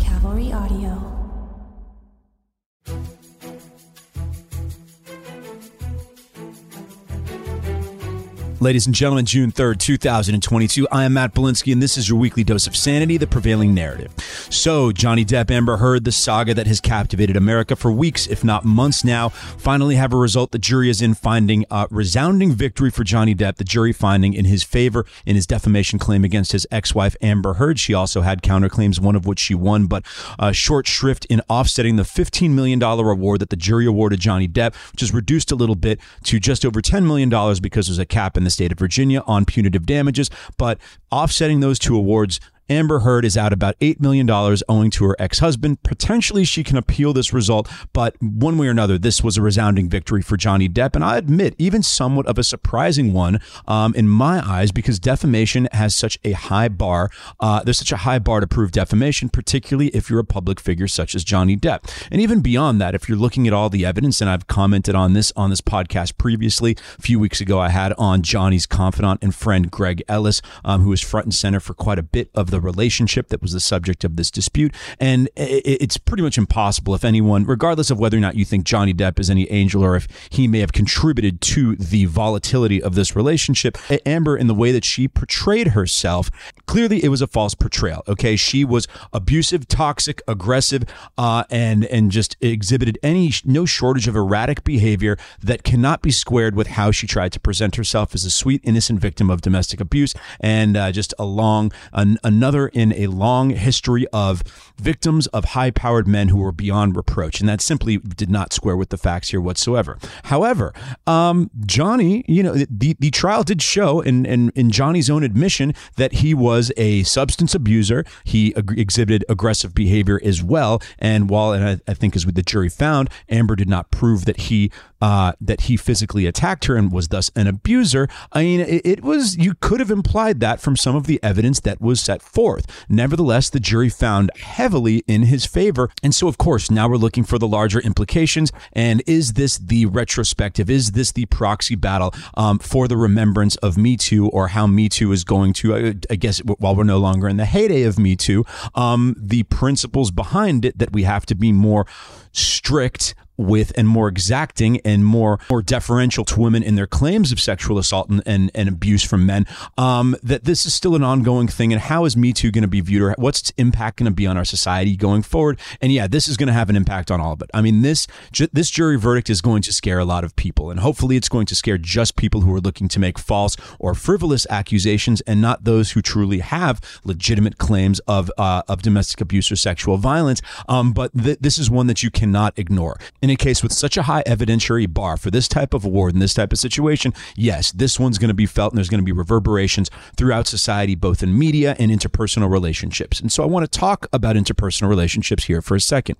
Cavalry Audio. Ladies and gentlemen, June 3rd, 2022, I am Matt Belinsky, and this is your weekly dose of sanity, the prevailing narrative. So, Johnny Depp, Amber Heard, the saga that has captivated America for weeks, if not months now, finally have a result the jury is in, finding a resounding victory for Johnny Depp, the jury finding in his favor in his defamation claim against his ex-wife, Amber Heard. She also had counterclaims, one of which she won, but short shrift in offsetting the $15 million award that the jury awarded Johnny Depp, which is reduced a little bit to just over $10 million because there's a cap in the state of Virginia on punitive damages, but offsetting those two awards, Amber Heard is out about $8 million owing to her ex-husband. Potentially, she can appeal this result, but one way or another, this was a resounding victory for Johnny Depp, and I admit, even somewhat of a surprising one in my eyes, because defamation has such a high bar. There's such a high bar to prove defamation, particularly if you're a public figure such as Johnny Depp. And even beyond that, if you're looking at all the evidence, and I've commented on this podcast previously, a few weeks ago, I had on Johnny's confidant and friend, Greg Ellis, who was front and center for quite a bit of the relationship that was the subject of this dispute. And it's pretty much impossible, if anyone, regardless of whether or not you think Johnny Depp is any angel or if he may have contributed to the volatility of this relationship, Amber, in the way that she portrayed herself, clearly it was a false portrayal. Okay, she was abusive, toxic, aggressive, and just exhibited no shortage of erratic behavior that cannot be squared with how she tried to present herself as a sweet, innocent victim of domestic abuse, and just another in a long history of victims of high-powered men who were beyond reproach. And that simply did not square with the facts here whatsoever. However, Johnny, the trial did show in Johnny's own admission that he was a substance abuser. He exhibited aggressive behavior as well. And I think, as the jury found, Amber did not prove that he physically attacked her and was thus an abuser. I mean, you could have implied that from some of the evidence that was set forth. Nevertheless, the jury found heavily in his favor. And so, of course, now we're looking for the larger implications. And is this the retrospective? Is this the proxy battle for the remembrance of Me Too, or how Me Too is going to, I guess, while we're no longer in the heyday of Me Too, the principles behind it that we have to be more strict with and more exacting and more deferential to women in their claims of sexual assault and abuse from men, that this is still an ongoing thing. And how is Me Too going to be viewed, or what's its impact going to be on our society going forward? And yeah, this is going to have an impact on all of it. I mean, this jury verdict is going to scare a lot of people, and hopefully it's going to scare just people who are looking to make false or frivolous accusations, and not those who truly have legitimate claims of domestic abuse or sexual violence. But this is one that you cannot ignore. In a case with such a high evidentiary bar for this type of award and this type of situation, yes, this one's going to be felt, and there's going to be reverberations throughout society, both in media and interpersonal relationships. And so I want to talk about interpersonal relationships here for a second,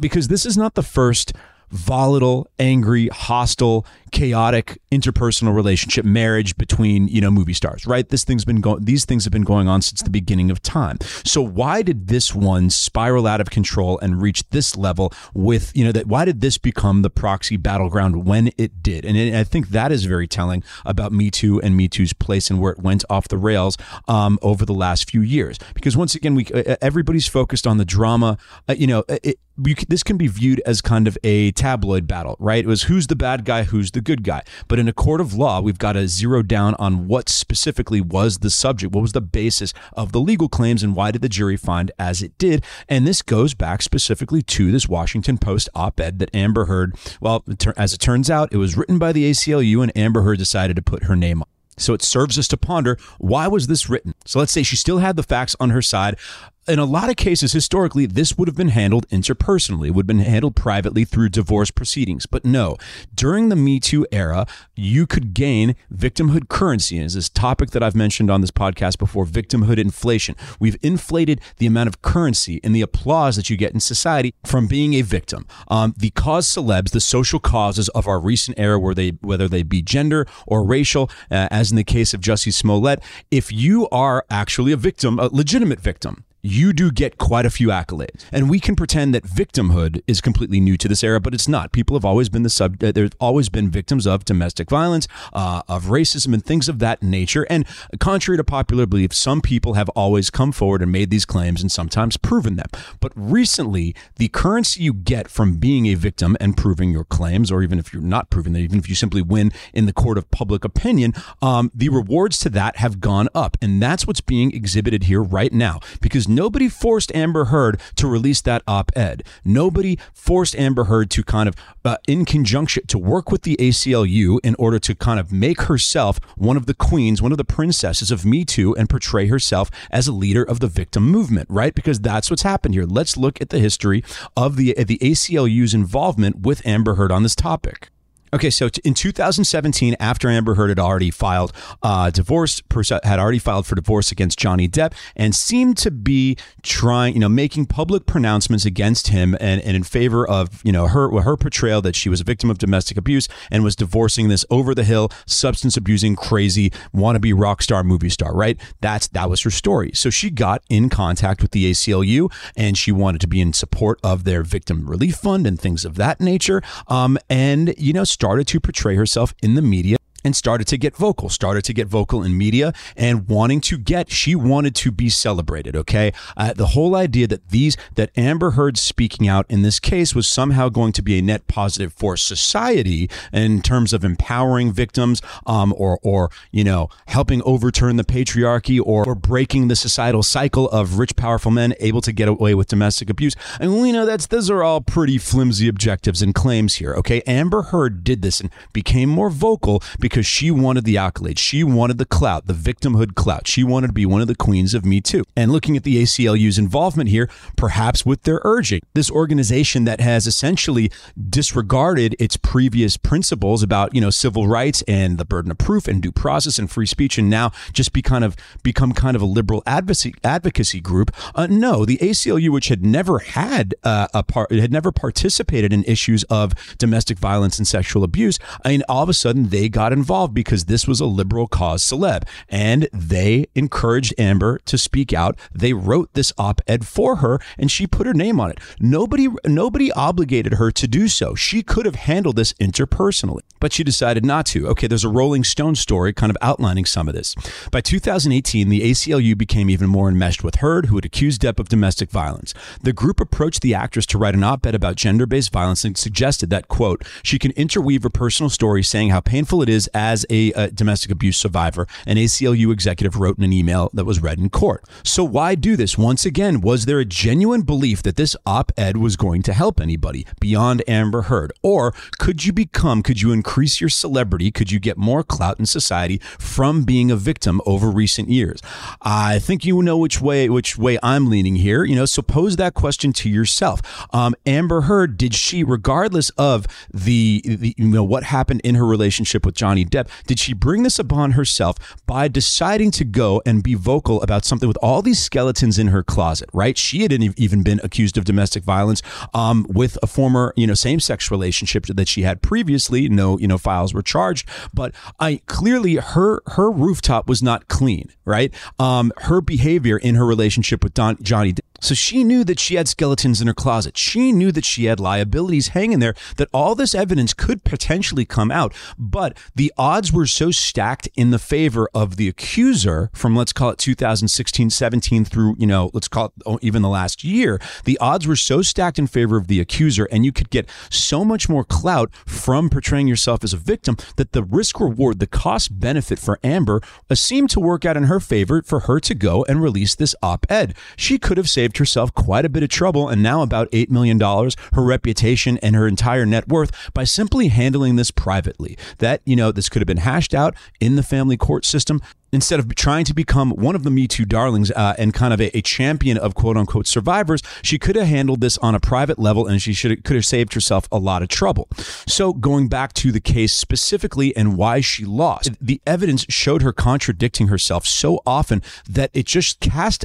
because this is not the first volatile, angry, hostile, chaotic interpersonal relationship marriage between, movie stars, right? These things have been going on since the beginning of time. So why did this one spiral out of control and reach this level why did this become the proxy battleground when it did? And I think that is very telling about Me Too and Me Too's place and where it went off the rails over the last few years. Because once again, everybody's focused on the drama, this can be viewed as kind of a tabloid battle, right? It was who's the bad guy, who's the good guy. But in a court of law, we've got to zero down on what specifically was the subject, what was the basis of the legal claims, and why did the jury find as it did? And this goes back specifically to this Washington Post op-ed that Amber Heard, as it turns out, it was written by the ACLU, and Amber Heard decided to put her name on. So it serves us to ponder, why was this written? So let's say she still had the facts on her side. In a lot of cases, historically, this would have been handled interpersonally, would have been handled privately through divorce proceedings. But no, during the Me Too era, you could gain victimhood currency. And it's this topic that I've mentioned on this podcast before, victimhood inflation. We've inflated the amount of currency and the applause that you get in society from being a victim. The cause celebs, the social causes of our recent era, whether they be gender or racial, as in the case of Jussie Smollett, if you are actually a victim, a legitimate victim, you do get quite a few accolades. And we can pretend that victimhood is completely new to this era, but it's not. People have always been there's always been victims of domestic violence, of racism and things of that nature. And contrary to popular belief, some people have always come forward and made these claims and sometimes proven them. But recently, the currency you get from being a victim and proving your claims, or even if you're not proving them, even if you simply win in the court of public opinion, the rewards to that have gone up. And that's what's being exhibited here right now, because nobody forced Amber Heard to release that op-ed. Nobody forced Amber Heard to kind of, in conjunction, to work with the ACLU in order to kind of make herself one of the queens, one of the princesses of Me Too, and portray herself as a leader of the victim movement, right? Because that's what's happened here. Let's look at the history of the ACLU's involvement with Amber Heard on this topic. Okay, so in 2017, after Amber Heard had already filed for divorce against Johnny Depp and seemed to be trying, making public pronouncements against him and in favor of, her portrayal that she was a victim of domestic abuse and was divorcing this over the hill, substance abusing, crazy, wannabe rock star, movie star, right? That was her story. So she got in contact with the ACLU and she wanted to be in support of their victim relief fund and things of that nature. Started to portray herself in the media and started to get vocal in media and she wanted to be celebrated. Okay. The whole idea that Amber Heard speaking out in this case was somehow going to be a net positive for society in terms of empowering victims, or helping overturn the patriarchy or breaking the societal cycle of rich, powerful men able to get away with domestic abuse. And we know those are all pretty flimsy objectives and claims here. Okay. Amber Heard did this and became more vocal because she wanted the accolades. She wanted the clout, the victimhood clout. She wanted to be one of the queens of Me Too. And looking at the ACLU's involvement here, perhaps with their urging, this organization that has essentially disregarded its previous principles about, civil rights and the burden of proof and due process and free speech, and now just become kind of a liberal advocacy group. No, the ACLU, which had never had had never participated in issues of domestic violence and sexual abuse, all of a sudden they got involved because this was a liberal cause celeb, and they encouraged Amber to speak out. They wrote this op-ed for her and she put her name on it. Nobody obligated her to do so. She could have handled this interpersonally, but she decided not to. Okay, there's a Rolling Stone story kind of outlining some of this. By 2018, the ACLU became even more enmeshed with Heard, who had accused Depp of domestic violence. The group approached the actress to write an op-ed about gender-based violence and suggested that, quote, she can interweave her personal story saying how painful it is as a domestic abuse survivor, an ACLU executive wrote in an email that was read in court. So why do this? Once again, was there a genuine belief that this op-ed was going to help anybody beyond Amber Heard? Or could you increase your celebrity? Could you get more clout in society from being a victim over recent years? I think you know which way I'm leaning here. So pose that question to yourself. Amber Heard, did she, regardless of the what happened in her relationship with Johnny Depp, did she bring this upon herself by deciding to go and be vocal about something with all these skeletons in her closet, right? She hadn't even been accused of domestic violence with a former, same-sex relationship that she had previously. No, files were charged, but clearly her rooftop was not clean, right? Her behavior in her relationship with Johnny Depp. So she knew that she had skeletons in her closet. She knew that she had liabilities hanging there, that all this evidence could potentially come out, but the odds were so stacked in the favor of the accuser from, let's call it 2016, 17 through, let's call it even the last year. The odds were so stacked in favor of the accuser, and you could get so much more clout from portraying yourself as a victim that the risk reward, the cost benefit for Amber seemed to work out in her favor for her to go and release this op-ed. She could have saved saved herself quite a bit of trouble and now about $8 million, her reputation and her entire net worth by simply handling this privately. That, you know, this could have been hashed out in the family court system. Instead of trying to become one of the Me Too darlings and kind of a champion of quote unquote survivors, she could have handled this on a private level and she could have saved herself a lot of trouble. So going back to the case specifically and why she lost, the evidence showed her contradicting herself so often that it just cast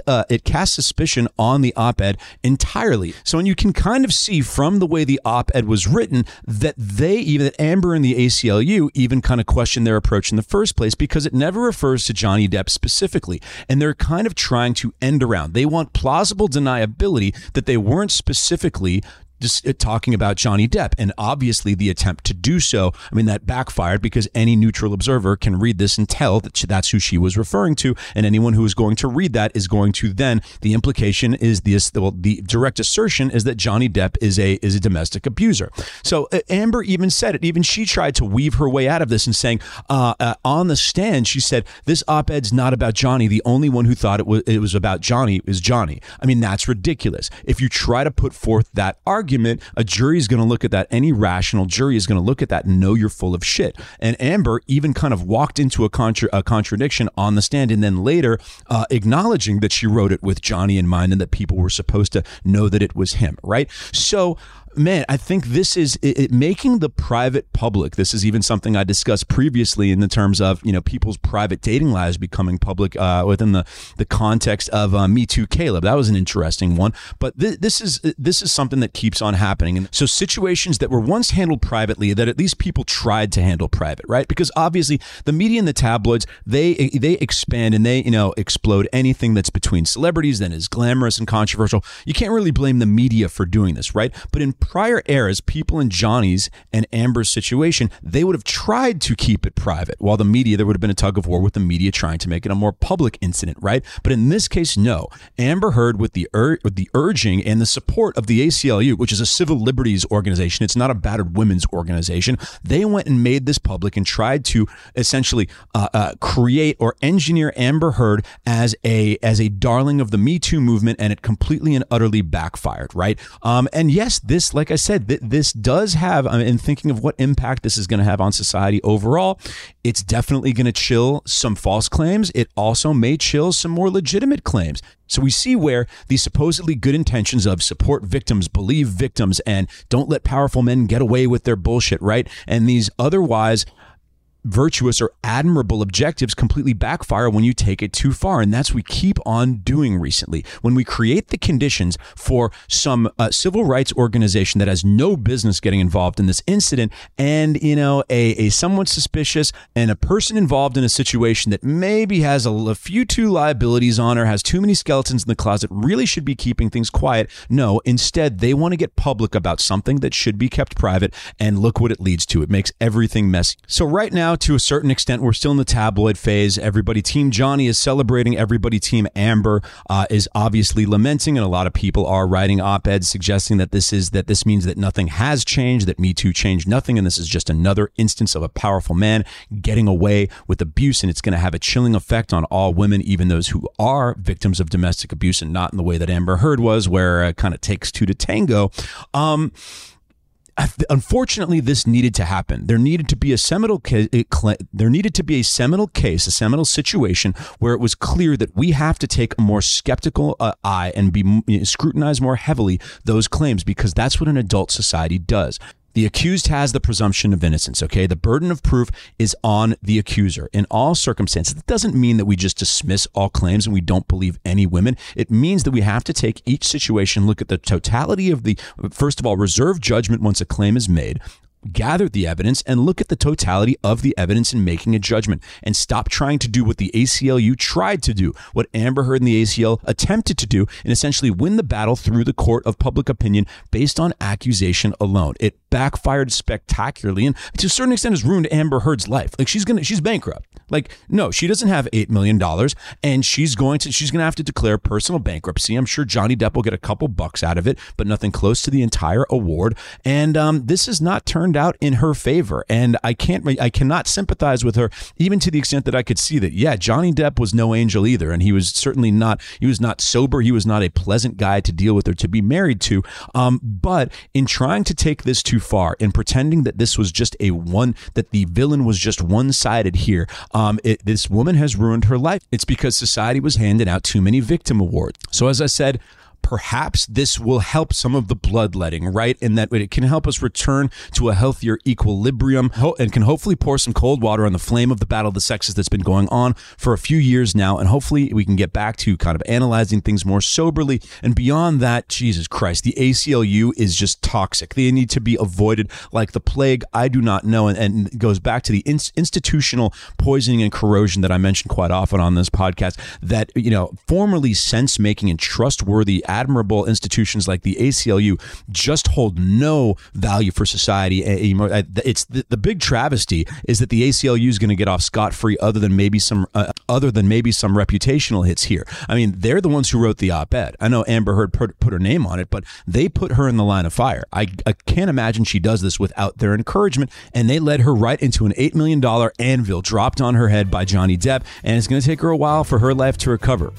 suspicion on the op-ed entirely. So, and you can kind of see from the way the op-ed was written that that Amber and the ACLU even kind of questioned their approach in the first place, because it never refers to Johnny Depp specifically, and they're kind of trying to end around. They want plausible deniability that they weren't specifically just talking about Johnny Depp, and obviously the attempt to do so, I mean, that backfired, because any neutral observer can read this and tell that that's who she was referring to, and anyone who is going to read that is going to then, the implication is this, well, the direct assertion is that Johnny Depp is a domestic abuser. So Amber even said it, even she tried to weave her way out of this and saying on the stand, she said, this op-ed's not about Johnny. The only one who thought it was about Johnny is Johnny. I mean, that's ridiculous. If you try to put forth that argument, a jury is going to look at that. Any rational jury is going to look at that and know you're full of shit. And Amber even kind of walked into a contradiction on the stand, and then later acknowledging that she wrote it with Johnny in mind and that people were supposed to know that it was him, right? So, man, I think this is it, making the private public. This is even something I discussed previously in the terms of, you know, people's private dating lives becoming public within the context of Me Too Caleb. That was an interesting one. But this is something that keeps on happening. And so situations that were once handled privately, that at least people tried to handle private, right? Because obviously the media and the tabloids, they expand and they, you know, explode anything that's between celebrities that is glamorous and controversial. You can't really blame the media for doing this, right? But in prior eras, people in Johnny's and Amber's situation, they would have tried to keep it private, while the media, there would have been a tug of war with the media trying to make it a more public incident, right? But in this case, no. Amber Heard, with the urging and the support of the ACLU, which is a civil liberties organization, it's not a battered women's organization, they went and made this public and tried to essentially create or engineer Amber Heard as a darling of the Me Too movement, and it completely and utterly backfired, right? And yes, this, like I said, this does have, in thinking of what impact this is going to have on society overall, it's definitely going to chill some false claims. It also may chill some more legitimate claims. So we see where the supposedly good intentions of support victims, believe victims, and don't let powerful men get away with their bullshit, right? And these otherwise virtuous or admirable objectives completely backfire when you take it too far. And that's what we keep on doing recently. When we create the conditions for some civil rights organization that has no business getting involved in this incident, and, you know, a somewhat suspicious and a person involved in a situation that maybe has a few too liabilities on or has too many skeletons in the closet, really should be keeping things quiet. No, instead, they want to get public about something that should be kept private. And look what it leads to. It makes everything messy. So right now, to a certain extent, we're still in the tabloid phase. Everybody, Team Johnny is celebrating. Everybody, Team Amber is obviously lamenting, and a lot of people are writing op-eds suggesting that this means that nothing has changed, that Me Too changed nothing, and this is just another instance of a powerful man getting away with abuse, and it's going to have a chilling effect on all women, even those who are victims of domestic abuse, and not in the way that Amber Heard was, where it kind of takes two to tango. Unfortunately, this needed to happen. There needed to be a seminal case, a seminal situation where it was clear that we have to take a more skeptical eye and scrutinize more heavily those claims, because that's what an adult society does. The accused has the presumption of innocence, okay? The burden of proof is on the accuser in all circumstances. It doesn't mean that we just dismiss all claims and we don't believe any women. It means that we have to take each situation, look at the totality of the, first of all, reserve judgment once a claim is made, gather the evidence, and look at the totality of the evidence in making a judgment, and stop trying to do what the ACLU tried to do, what Amber Heard and the ACLU attempted to do, and essentially win the battle through the court of public opinion based on accusation alone. It backfired spectacularly, and to a certain extent has ruined Amber Heard's life. Like, she's bankrupt. Like, no, she doesn't have $8 million and she's going to have to declare personal bankruptcy. I'm sure Johnny Depp will get a couple bucks out of it, but nothing close to the entire award. And this has not turned out in her favor. And I cannot sympathize with her, even to the extent that I could see that, yeah, Johnny Depp was no angel either. And he was certainly not, he was not sober. He was not a pleasant guy to deal with or to be married to. But in trying to take this too far and pretending that this was just that the villain was just one-sided here, this woman has ruined her life. It's because society was handing out too many victim awards. So as I said, perhaps this will help some of the bloodletting, right? In that it can help us return to a healthier equilibrium and can hopefully pour some cold water on the flame of the battle of the sexes that's been going on for a few years now. And hopefully we can get back to kind of analyzing things more soberly. And beyond that, Jesus Christ, the ACLU is just toxic. They need to be avoided like the plague. I do not know. And it goes back to the institutional poisoning and corrosion that I mentioned quite often on this podcast, that, you know, formerly sense-making and trustworthy admirable institutions like the ACLU just hold no value for society anymore. It's the big travesty is that the ACLU is going to get off scot-free, other than maybe some reputational hits here. I mean, they're the ones who wrote the op-ed. I know Amber Heard put her name on it, but they put her in the line of fire. I can't imagine she does this without their encouragement, and they led her right into an $8 million anvil dropped on her head by Johnny Depp, and it's going to take her a while for her life to recover.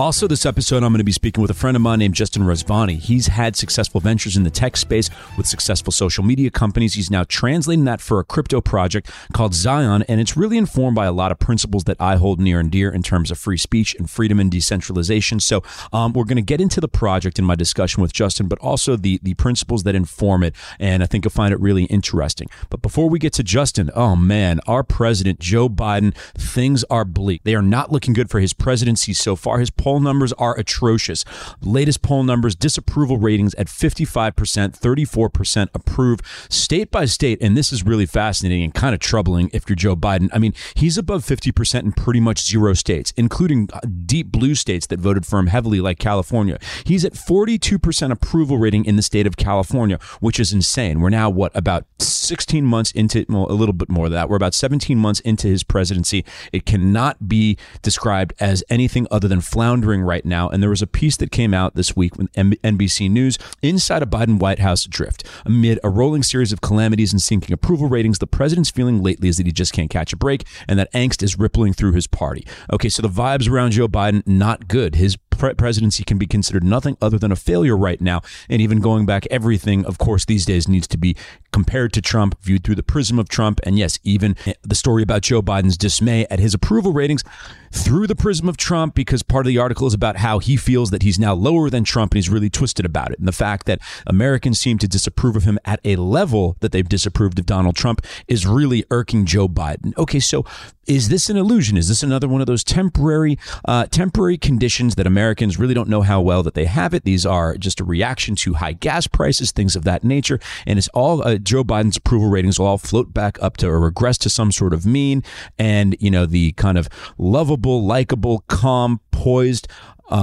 Also, this episode, I'm going to be speaking with a friend of mine named Justin Rezvani. He's had successful ventures in the tech space with successful social media companies. He's now translating that for a crypto project called Zion, and it's really informed by a lot of principles that I hold near and dear in terms of free speech and freedom and decentralization. So we're going to get into the project in my discussion with Justin, but also the principles that inform it, and I think you'll find it really interesting. But before we get to Justin, oh man, our president, Joe Biden, things are bleak. They are not looking good for his presidency so far. His poll numbers are atrocious. Latest poll numbers, disapproval ratings at 55%, 34% approve, state by state. And this is really fascinating and kind of troubling if you're Joe Biden. I mean, he's above 50% in pretty much zero states, including deep blue states that voted for him heavily, like California. He's at 42% approval rating in the state of California, which is insane. We're now, about 16 months into, well, a little bit more than that. We're about 17 months into his presidency. It cannot be described as anything other than floundering right now. And there was a piece that came out this week with NBC News, Inside a Biden White House Drift. Amid a rolling series of calamities and sinking approval ratings, the president's feeling lately is that he just can't catch a break, and that angst is rippling through his party. Okay, so the vibes around Joe Biden, not good. His presidency can be considered nothing other than a failure right now. And even going back, everything, of course, these days needs to be compared to Trump, viewed through the prism of Trump. And yes, even the story about Joe Biden's dismay at his approval ratings through the prism of Trump, because part of the article is about how he feels that he's now lower than Trump, and he's really twisted about it. And the fact that Americans seem to disapprove of him at a level that they've disapproved of Donald Trump is really irking Joe Biden. Okay, so is this an illusion? Is this another one of those temporary conditions that Americans really don't know how well that they have it? These are just a reaction to high gas prices, things of that nature. And it's all Joe Biden's approval ratings will all float back up to or regress to some sort of mean. And, you know, the kind of lovable, likable, calm, poised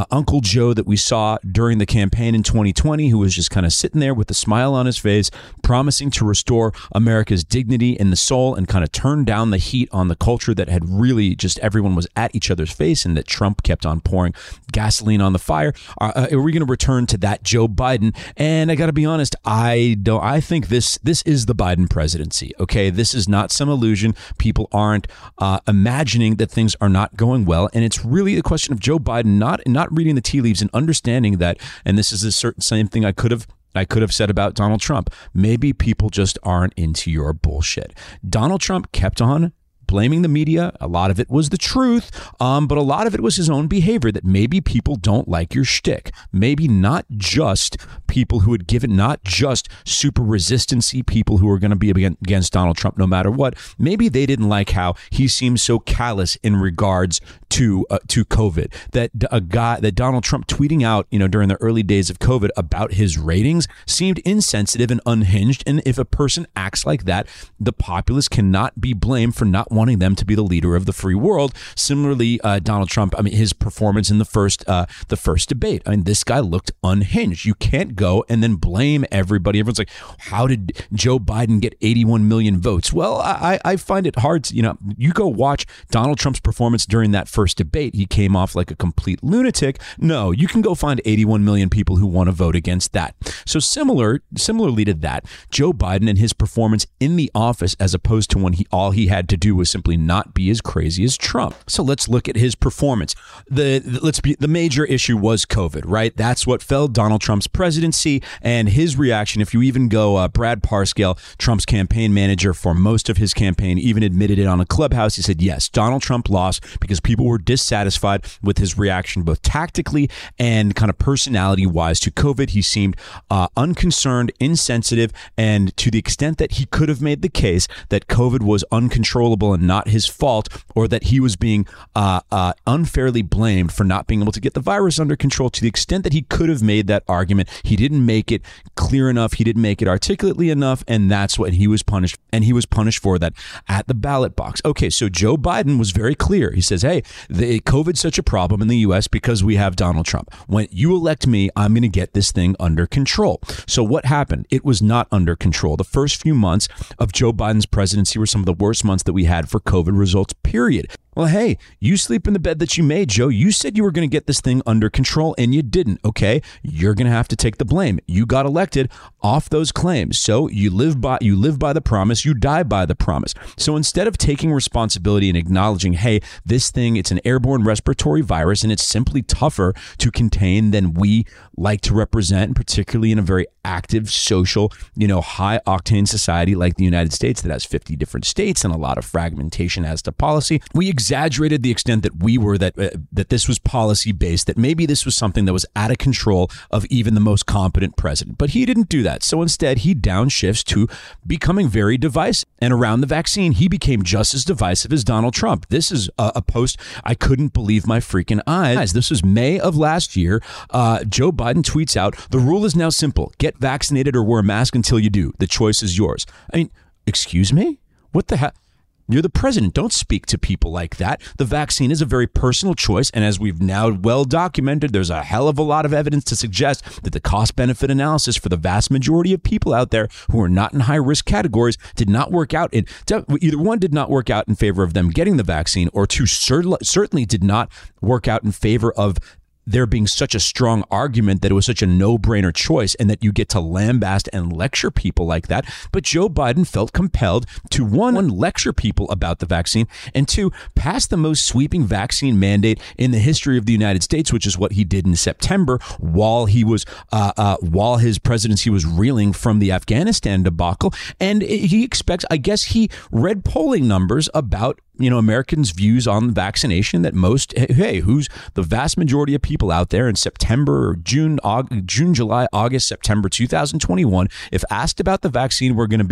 Uncle Joe that we saw during the campaign in 2020, who was just kind of sitting there with a smile on his face, promising to restore America's dignity in the soul and kind of turn down the heat on the culture that had really just everyone was at each other's face, and that Trump kept on pouring gasoline on the fire. Are we going to return to that Joe Biden? And I got to be honest, I think this is the Biden presidency. Okay, this is not some illusion. People aren't imagining that things are not going well, and it's really a question of Joe Biden not reading the tea leaves and understanding that, and this is a certain same thing I could have said about Donald Trump. Maybe people just aren't into your bullshit. Donald Trump kept on blaming the media. A lot of it was the truth, but a lot of it was his own behavior, that maybe people don't like your shtick. Maybe not just people who had given, not just super resistancy people who are going to be against Donald Trump no matter what. Maybe they didn't like how he seemed so callous in regards to COVID. That Donald Trump tweeting out, you know, during the early days of COVID about his ratings seemed insensitive and unhinged. And if a person acts like that, the populace cannot be blamed for not wanting them to be the leader of the free world. Similarly, Donald Trump, I mean, his performance in the first debate, I mean, this guy looked unhinged. You can't go and then blame everybody. Everyone's like, how did Joe Biden get 81 million votes? Well, I find it hard to, you know, you go watch Donald Trump's performance during that first debate. He came off like a complete lunatic. No, you can go find 81 million people who want to vote against that. So similarly to that, Joe Biden and his performance in the office, as opposed to when all he had to do was simply not be as crazy as Trump. So let's look at his performance. The major issue was COVID, right? That's what felled Donald Trump's presidency, and his reaction. If you even go, Brad Parscale, Trump's campaign manager for most of his campaign, even admitted it on a Clubhouse. He said, yes, Donald Trump lost because people were dissatisfied with his reaction, both tactically and kind of personality wise to COVID. He seemed unconcerned, insensitive, and to the extent that he could have made the case that COVID was uncontrollable and not his fault, or that he was being unfairly blamed for not being able to get the virus under control, to the extent that he could have made that argument, he didn't make it clear enough, he didn't make it articulately enough, and that's what he was punished. And he was punished for that at the ballot box. Okay, so Joe Biden was very clear. He says, hey, COVID's such a problem in the U.S. because we have Donald Trump. When you elect me, I'm going to get this thing under control. So what happened? It was not under control. The first few months of Joe Biden's presidency were some of the worst months that we had for COVID results, period. Well, hey, you sleep in the bed that you made, Joe. You said you were going to get this thing under control and you didn't. Okay, you're going to have to take the blame. You got elected off those claims. So you live by the promise, you die by the promise. So instead of taking responsibility and acknowledging, hey, this thing, it's an airborne respiratory virus and it's simply tougher to contain than we like to represent, particularly in a very active social, you know, high octane society like the United States that has 50 different states and a lot of fragmentation as to policy. We exaggerated the extent that we were, that this was policy based, that maybe this was something that was out of control of even the most competent president. But he didn't do that. So instead, he downshifts to becoming very divisive. And around the vaccine, he became just as divisive as Donald Trump. This is a post. I couldn't believe my freaking eyes. This was May of last year. Joe Biden tweets out, the rule is now simple. Get vaccinated or wear a mask until you do. The choice is yours. I mean, excuse me? What the heck? You're the president. Don't speak to people like that. The vaccine is a very personal choice. And as we've now well documented, there's a hell of a lot of evidence to suggest that the cost benefit analysis for the vast majority of people out there who are not in high risk categories did not work out. Either one did not work out in favor of them getting the vaccine, or two certainly did not work out in favor of there being such a strong argument that it was such a no-brainer choice, and that you get to lambaste and lecture people like that. But Joe Biden felt compelled to, one, lecture people about the vaccine, and two, pass the most sweeping vaccine mandate in the history of the United States, which is what he did in September while he was, while his presidency was reeling from the Afghanistan debacle. And he expects, I guess he read polling numbers about, you know, Americans' views on vaccination, that most, hey, who's the vast majority of people out there in September, or June, July, August, September 2021, if asked about the vaccine, we're going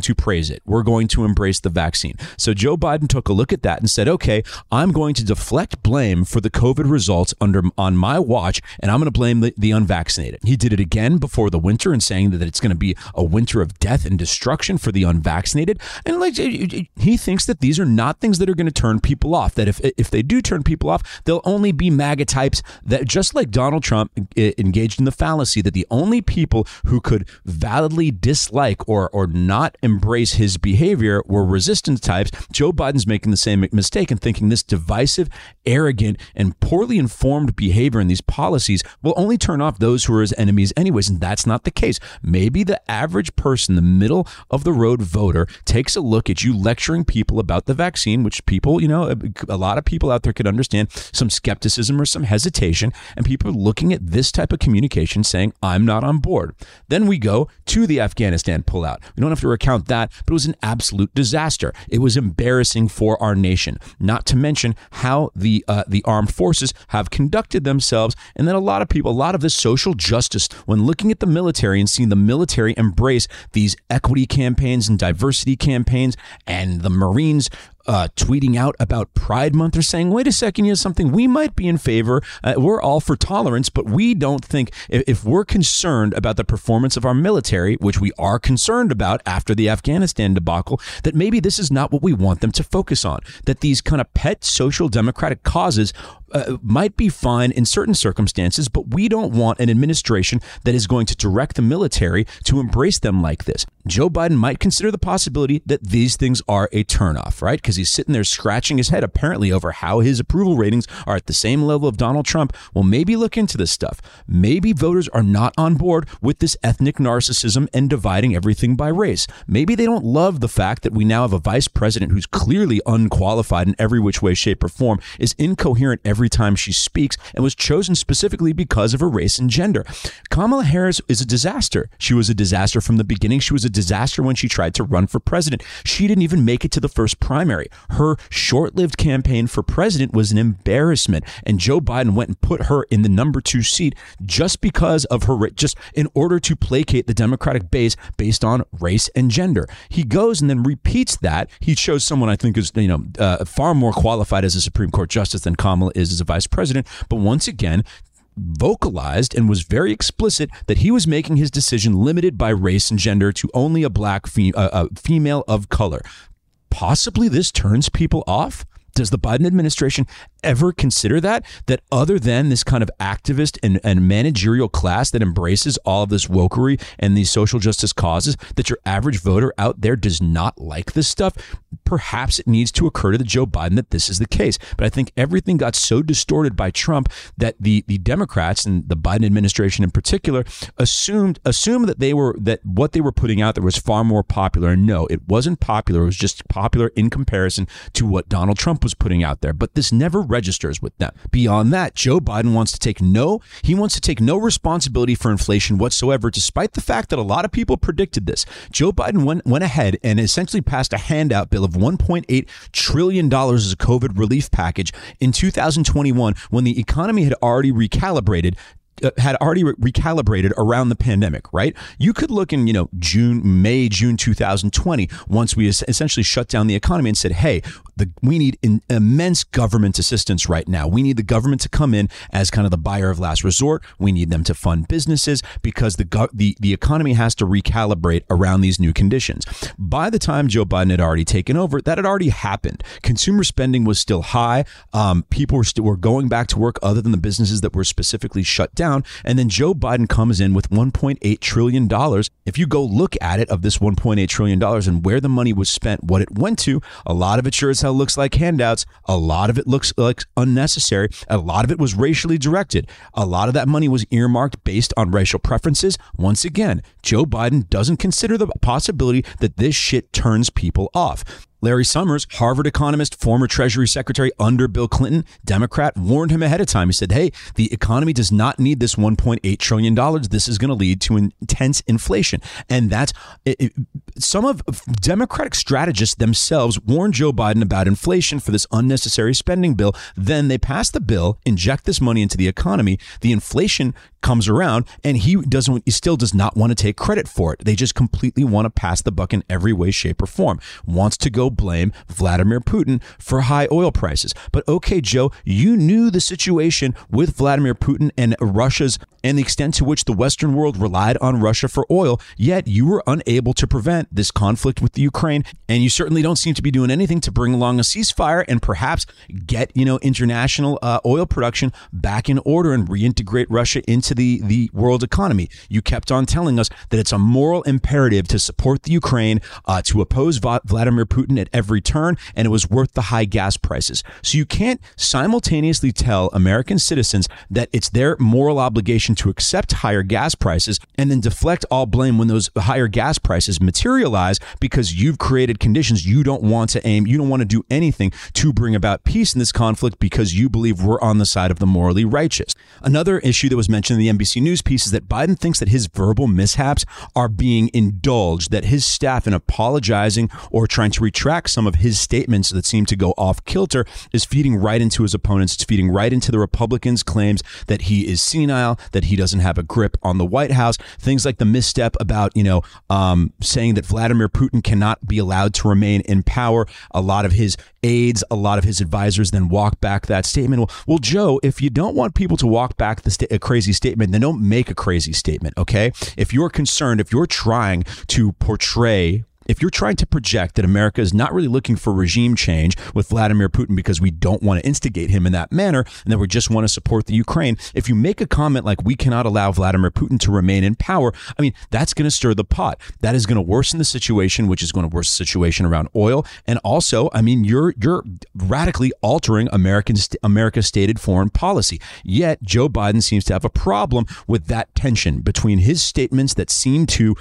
to praise it. We're going to embrace the vaccine. So Joe Biden took a look at that and said, okay, I'm going to deflect blame for the COVID results on my watch, and I'm going to blame the unvaccinated. He did it again before the winter and saying that it's going to be a winter of death and destruction for the unvaccinated. And like, he thinks that these are not things that are going to turn people off, that if they do turn people off, they'll only be MAGA types that, just like Donald Trump, engaged in the fallacy that the only people who could validly dislike or not embrace his behavior were resistance types. Joe Biden's making the same mistake and thinking this divisive, arrogant, and poorly informed behavior in these policies will only turn off those who are his enemies anyways, and that's not the case. Maybe the average person, the middle of the road voter, takes a look at you lecturing people about the vaccine, which people, you know, a lot of people out there could understand some skepticism or some hesitation, and people are looking at this type of communication saying, I'm not on board. Then we go to the Afghanistan pullout. We don't have to recount that, but it was an absolute disaster. It was embarrassing for our nation, not to mention how the armed forces have conducted themselves. And then a lot of this social justice, when looking at the military and seeing the military embrace these equity campaigns and diversity campaigns, and the Marines tweeting out about Pride Month are saying, wait a second, you know something, we might be in favor. We're all for tolerance, but we don't think, if we're concerned about the performance of our military, which we are concerned about after the Afghanistan debacle, that maybe this is not what we want them to focus on, that these kind of pet social democratic causes might be fine in certain circumstances, but we don't want an administration that is going to direct the military to embrace them like this. Joe Biden might consider the possibility that these things are a turnoff, right? Because he's sitting there scratching his head, apparently, over how his approval ratings are at the same level of Donald Trump. Well, maybe look into this stuff. Maybe voters are not on board with this ethnic narcissism and dividing everything by race. Maybe they don't love the fact that we now have a vice president who's clearly unqualified in every which way, shape, or form, is incoherent every time she speaks, and was chosen specifically because of her race and gender. Kamala Harris is a disaster. She was a disaster from the beginning. She was a disaster when she tried to run for president. She didn't even make it to the first primary. Her short-lived campaign for president was an embarrassment, and Joe Biden went and put her in the #2 seat just because of her, just in order to placate the Democratic base based on race and gender. He goes and then repeats that. He chose someone I think is, far more qualified as a Supreme Court justice than Kamala is as a vice president, but once again vocalized and was very explicit that he was making his decision limited by race and gender to only a black female of color. Possibly this turns people off. Does the Biden administration ever consider that other than this kind of activist and managerial class that embraces all of this wokery and these social justice causes, that your average voter out there does not like this stuff? Perhaps it needs to occur to the Joe Biden that this is the case. But I think everything got so distorted by Trump that the Democrats and the Biden administration in particular assumed that what they were putting out there was far more popular. And no, it wasn't popular. It was just popular in comparison to what Donald Trump was putting out there. But this never registers with them. Beyond that, Joe Biden wants to take no responsibility for inflation whatsoever, despite the fact that a lot of people predicted this. Joe Biden went ahead and essentially passed a handout bill of $1.8 trillion as a COVID relief package in 2021, when the economy had already recalibrated around the pandemic, right? You could look in, June, 2020, once we essentially shut down the economy and said, hey, we need immense government assistance right now. We need the government to come in as kind of the buyer of last resort. We need them to fund businesses because the economy has to recalibrate around these new conditions. By the time Joe Biden had already taken over, that had already happened. Consumer spending was still high. People were going back to work other than the businesses that were specifically shut down. And then Joe Biden comes in with $1.8 trillion. If you go look at it, of this $1.8 trillion and where the money was spent, what it went to, a lot of it sure as hell looks like handouts. A lot of it looks like unnecessary. A lot of it was racially directed. A lot of that money was earmarked based on racial preferences. Once again, Joe Biden doesn't consider the possibility that this shit turns people off. Larry Summers, Harvard economist, former Treasury Secretary under Bill Clinton, Democrat, warned him ahead of time. He said, hey, the economy does not need this $1.8 trillion. This is going to lead to intense inflation. And that's some of Democratic strategists themselves warned Joe Biden about inflation for this unnecessary spending bill. Then they pass the bill, inject this money into the economy. The inflation comes around and he still does not want to take credit for it. They just completely want to pass the buck in every way, shape, or form. Wants to go blame Vladimir Putin for high oil prices. But okay, Joe, you knew the situation with Vladimir Putin and Russia's, and the extent to which the Western world relied on Russia for oil, yet you were unable to prevent this conflict with the Ukraine. And you certainly don't seem to be doing anything to bring along a ceasefire and perhaps get, international oil production back in order and reintegrate Russia into the world economy. You kept on telling us that it's a moral imperative to support the Ukraine, to oppose Vladimir Putin at every turn, and it was worth the high gas prices. So you can't simultaneously tell American citizens that it's their moral obligation to accept higher gas prices and then deflect all blame when those higher gas prices materialize because you've created conditions you don't want to do anything to bring about peace in this conflict because you believe we're on the side of the morally righteous. Another issue that was mentioned in the NBC News piece is that Biden thinks that his verbal mishaps are being indulged, that his staff in apologizing or trying to retract some of his statements that seem to go off kilter is feeding right into his opponents. It's feeding right into the Republicans' claims that he is senile, that that he doesn't have a grip on the White House, things like the misstep about, saying that Vladimir Putin cannot be allowed to remain in power. A lot of his aides, a lot of his advisors then walk back that statement. Well, Joe, if you don't want people to walk back a crazy statement, then don't make a crazy statement, okay? If you're concerned, if you're trying to portray, if you're trying to project that America is not really looking for regime change with Vladimir Putin because we don't want to instigate him in that manner and that we just want to support the Ukraine, if you make a comment like we cannot allow Vladimir Putin to remain in power, I mean, that's going to stir the pot. That is going to worsen the situation, which is going to worsen the situation around oil. And also, I mean, you're radically altering America's stated foreign policy. Yet Joe Biden seems to have a problem with that tension between his statements that seem to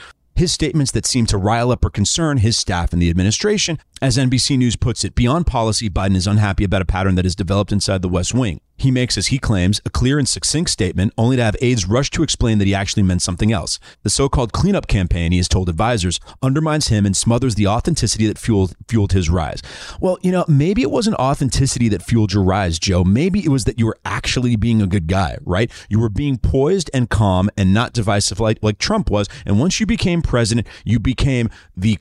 rile up or concern his staff and the administration. As NBC News puts it, beyond policy, Biden is unhappy about a pattern that has developed inside the West Wing. He makes, as he claims, a clear and succinct statement, only to have aides rush to explain that he actually meant something else. The so-called cleanup campaign, he has told advisors, undermines him and smothers the authenticity that fueled his rise. Well, maybe it wasn't authenticity that fueled your rise, Joe. Maybe it was that you were actually being a good guy, right? You were being poised and calm and not divisive like Trump was. And once you became president, you became the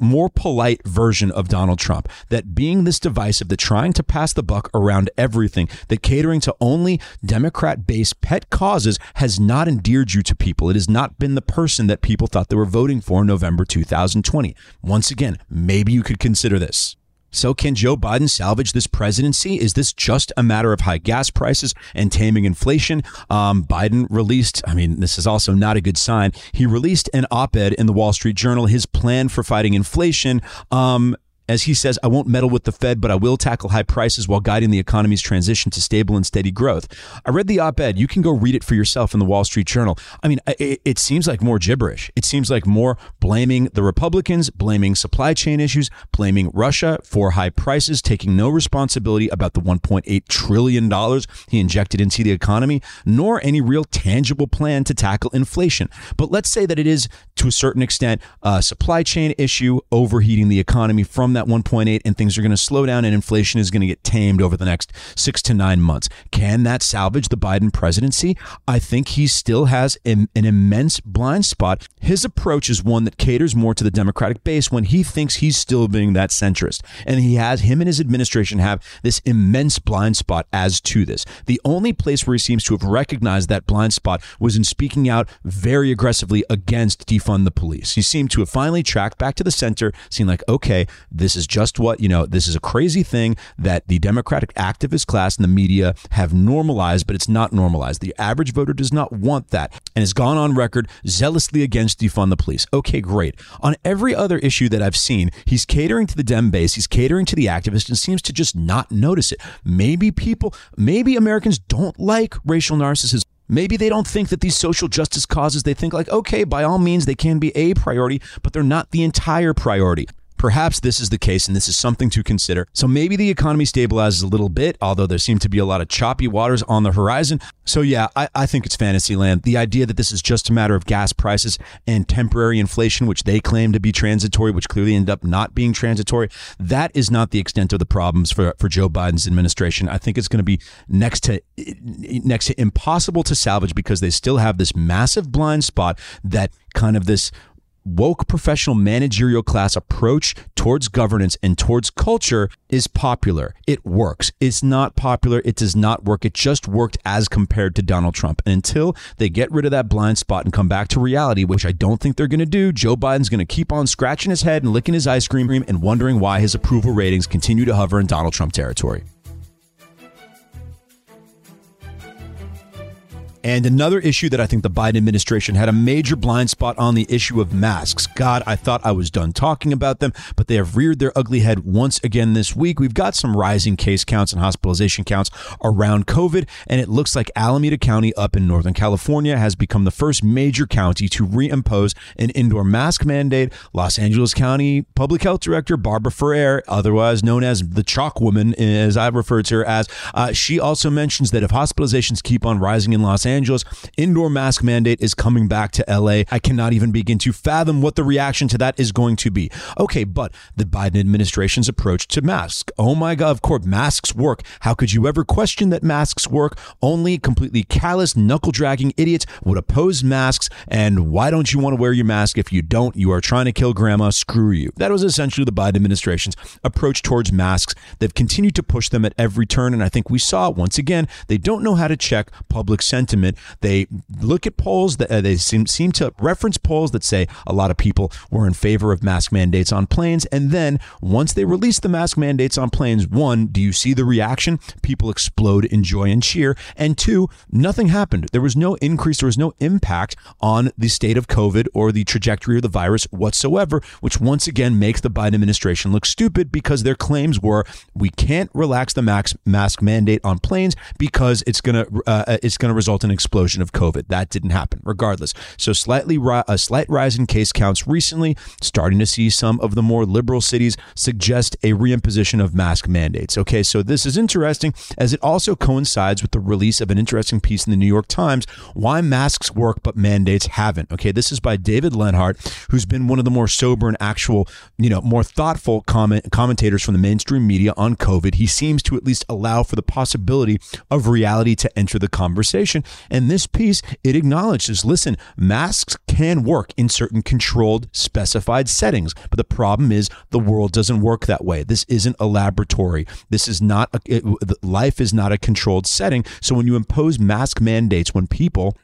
more polite version of Donald Trump. That being this divisive, that trying to pass the buck around everything, that catering to only Democrat-based pet causes has not endeared you to people. It has not been the person that people thought they were voting for in November 2020. Once again, maybe you could consider this. So can Joe Biden salvage this presidency? Is this just a matter of high gas prices and taming inflation? Biden released, this is also not a good sign. He released an op-ed in the Wall Street Journal, his plan for fighting inflation. As he says, I won't meddle with the Fed, but I will tackle high prices while guiding the economy's transition to stable and steady growth. I read the op-ed. You can go read it for yourself in the Wall Street Journal. It seems like more gibberish. It seems like more blaming the Republicans, blaming supply chain issues, blaming Russia for high prices, taking no responsibility about the $1.8 trillion he injected into the economy, nor any real tangible plan to tackle inflation. But let's say that it is, to a certain extent, a supply chain issue overheating the economy from that 1.8, and things are going to slow down and inflation is going to get tamed over the next 6 to 9 months. Can that salvage the Biden presidency? I think he still has an immense blind spot. His approach is one that caters more to the Democratic base when he thinks he's still being that centrist. And him and his administration have this immense blind spot as to this. The only place where he seems to have recognized that blind spot was in speaking out very aggressively against defund the police. He seemed to have finally tracked back to the center, seemed like, okay, this is just what, this is a crazy thing that the Democratic activist class and the media have normalized, but it's not normalized. The average voter does not want that and has gone on record zealously against defund the police. Okay, great. On every other issue that I've seen, he's catering to the Dem base. He's catering to the activists and seems to just not notice it. Maybe Americans don't like racial narcissism. Maybe they don't think that these social justice causes, they think like, okay, by all means, they can be a priority, but they're not the entire priority. Perhaps this is the case, and this is something to consider. So maybe the economy stabilizes a little bit, although there seem to be a lot of choppy waters on the horizon. So yeah, I think it's fantasy land. The idea that this is just a matter of gas prices and temporary inflation, which they claim to be transitory, which clearly ended up not being transitory, that is not the extent of the problems for Joe Biden's administration. I think it's going to be next to impossible to salvage because they still have this massive blind spot that kind of this woke professional managerial class approach towards governance and towards culture is popular. It works. It's not popular. It does not work. It just worked as compared to Donald Trump. And until they get rid of that blind spot and come back to reality, which I don't think they're going to do, Joe Biden's going to keep on scratching his head and licking his ice cream and wondering why his approval ratings continue to hover in Donald Trump territory. And another issue that I think the Biden administration had a major blind spot on, the issue of masks. God, I thought I was done talking about them, but they have reared their ugly head once again this week. We've got some rising case counts and hospitalization counts around COVID, and it looks like Alameda County up in Northern California has become the first major county to reimpose an indoor mask mandate. Los Angeles County Public Health Director Barbara Ferrer, otherwise known as the Chalk Woman, as I've referred to her as, she also mentions that if hospitalizations keep on rising in Los Angeles, Angeles. Indoor mask mandate is coming back to LA. I cannot even begin to fathom what the reaction to that is going to be. Okay, but the Biden administration's approach to masks. Oh my God, of course, masks work. How could you ever question that masks work? Only completely callous, knuckle-dragging idiots would oppose masks. And why don't you want to wear your mask? If you don't, you are trying to kill grandma. Screw you. That was essentially the Biden administration's approach towards masks. They've continued to push them at every turn. And I think we saw it once again. They don't know how to check public sentiment. They look at polls that they seem to reference polls that say a lot of people were in favor of mask mandates on planes. And then once they release the mask mandates on planes, one, do you see the reaction? People explode in joy and cheer. And two, nothing happened. There was no increase. There was no impact on the state of COVID or the trajectory of the virus whatsoever, which once again makes the Biden administration look stupid because their claims were we can't relax the mask mandate on planes because it's going to result in an explosion of COVID. That didn't happen regardless. So a slight rise in case counts recently, starting to see some of the more liberal cities suggest a reimposition of mask mandates. Okay, so this is interesting as it also coincides with the release of an interesting piece in the New York Times, Why Masks Work But Mandates Haven't. Okay, this is by David Leonhardt, who's been one of the more sober and actual, more thoughtful commentators from the mainstream media on COVID. He seems to at least allow for the possibility of reality to enter the conversation. And this piece, it acknowledges, listen, masks can work in certain controlled, specified settings. But the problem is the world doesn't work that way. This isn't a laboratory. This is not, life is not a controlled setting. So when you impose mask mandates, when people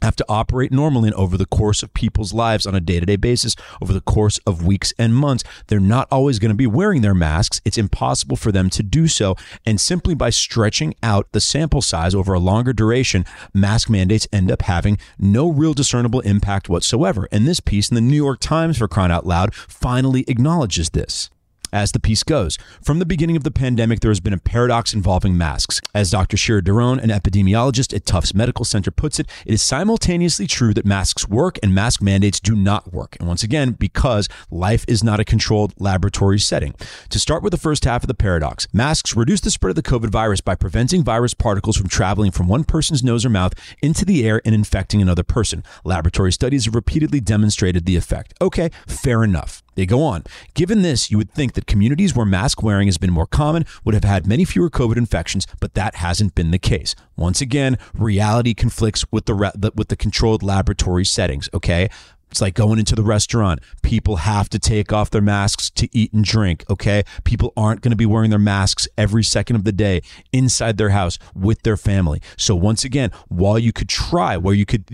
have to operate normally and over the course of people's lives on a day-to-day basis, over the course of weeks and months, they're not always going to be wearing their masks. It's impossible for them to do so. And simply by stretching out the sample size over a longer duration, mask mandates end up having no real discernible impact whatsoever. And this piece in the New York Times, for crying out loud, finally acknowledges this. As the piece goes, from the beginning of the pandemic, there has been a paradox involving masks. As Dr. Shira Daron, an epidemiologist at Tufts Medical Center, puts it, it is simultaneously true that masks work and mask mandates do not work. And once again, because life is not a controlled laboratory setting. To start with the first half of the paradox, masks reduce the spread of the COVID virus by preventing virus particles from traveling from one person's nose or mouth into the air and infecting another person. Laboratory studies have repeatedly demonstrated the effect. Okay, fair enough. They go on. Given this, you would think that communities where mask wearing has been more common would have had many fewer COVID infections, but that hasn't been the case. Once again, reality conflicts with the controlled laboratory settings. Okay. It's like going into the restaurant. People have to take off their masks to eat and drink, okay? People aren't going to be wearing their masks every second of the day inside their house with their family. So once again, while you could try, where you could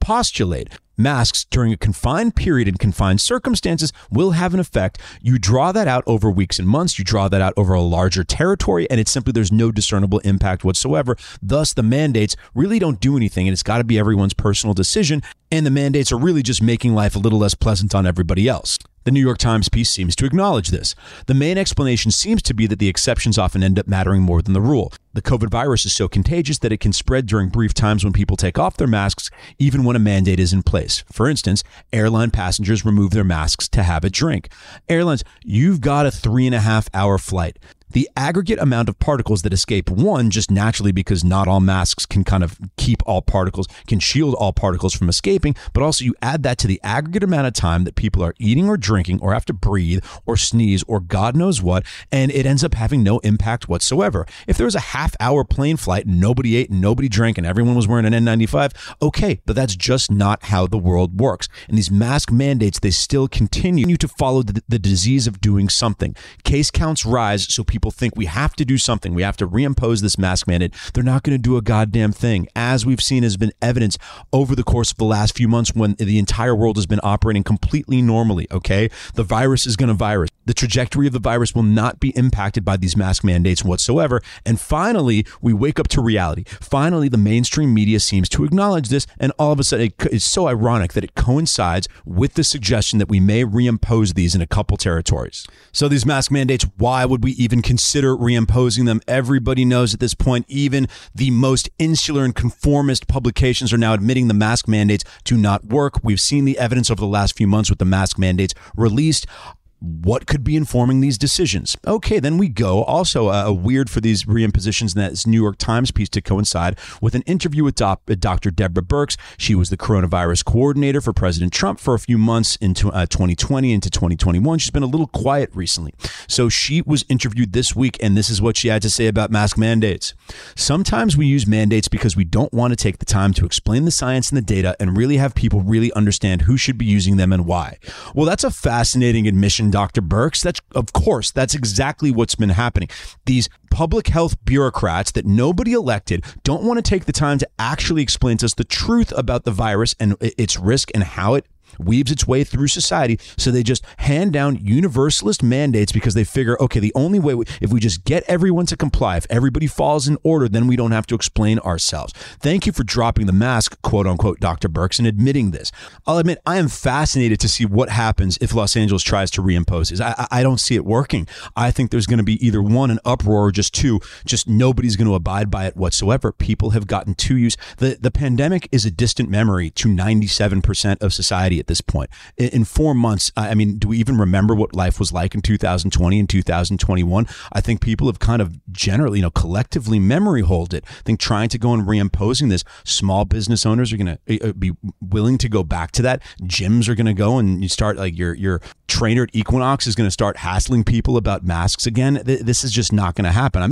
postulate masks during a confined period in confined circumstances will have an effect, you draw that out over weeks and months, you draw that out over a larger territory, and it's simply there's no discernible impact whatsoever. Thus, the mandates really don't do anything, and it's got to be everyone's personal decision. And the mandates are really just making life a little less pleasant on everybody else. The New York Times piece seems to acknowledge this. The main explanation seems to be that the exceptions often end up mattering more than the rule. The COVID virus is so contagious that it can spread during brief times when people take off their masks, even when a mandate is in place. For instance, airline passengers remove their masks to have a drink. Airlines, you've got a 3.5-hour flight. The aggregate amount of particles that escape one, just naturally because not all masks can kind of keep all particles, can shield all particles from escaping, but also you add that to the aggregate amount of time that people are eating or drinking or have to breathe or sneeze or God knows what, and it ends up having no impact whatsoever. If there was a 30-hour plane flight and nobody ate and nobody drank and everyone was wearing an N95, okay, but that's just not how the world works. And these mask mandates, they still continue to follow the disease of doing something. Case counts rise, so people think we have to do something. We have to reimpose this mask mandate. They're not going to do a goddamn thing. As we've seen, has been evidence over the course of the last few months when the entire world has been operating completely normally, okay? The virus is going to virus. The trajectory of the virus will not be impacted by these mask mandates whatsoever. And finally, we wake up to reality. Finally, the mainstream media seems to acknowledge this. And all of a sudden, it's so ironic that it coincides with the suggestion that we may reimpose these in a couple territories. So these mask mandates, why would we even consider reimposing them? Everybody knows at this point, even the most insular and conformist publications are now admitting the mask mandates do not work. We've seen the evidence over the last few months with the mask mandates released. what could be informing these decisions? Okay, then we go. Also, weird for these reimpositions in that New York Times piece to coincide with an interview with Dr. Deborah Birx. She was the coronavirus coordinator for President Trump for a few months into 2020 into 2021. She's been a little quiet recently. So she was interviewed this week, and this is what she had to say about mask mandates. Sometimes we use mandates because we don't want to take the time to explain the science and the data and really have people really understand who should be using them and why. Well, that's a fascinating admission, Dr. Birx. That's, of course, that's exactly what's been happening. These public health bureaucrats that nobody elected don't want to take the time to actually explain to us the truth about the virus and its risk and how it weaves its way through society. So they just hand down universalist mandates because they figure, okay, the only way, if we just get everyone to comply, if everybody falls in order, then we don't have to explain ourselves. Thank you for dropping the mask, quote unquote, Dr. Birx, and admitting this. I'll admit, I am fascinated to see what happens if Los Angeles tries to reimpose this. I don't see it working. I think there's going to be either one, an uproar, or just two, just nobody's going to abide by it whatsoever. People have gotten too used. The pandemic is a distant memory to 97% of society at this point. In 4 months, I mean, do we even remember what life was like in 2020 and 2021? I think people have kind of generally, collectively memory holed it. I think trying to go and reimposing this, small business owners are going to be willing to go back to that. Gyms are going to go and you start like your trainer at Equinox is going to start hassling people about masks again. This is just not going to happen. I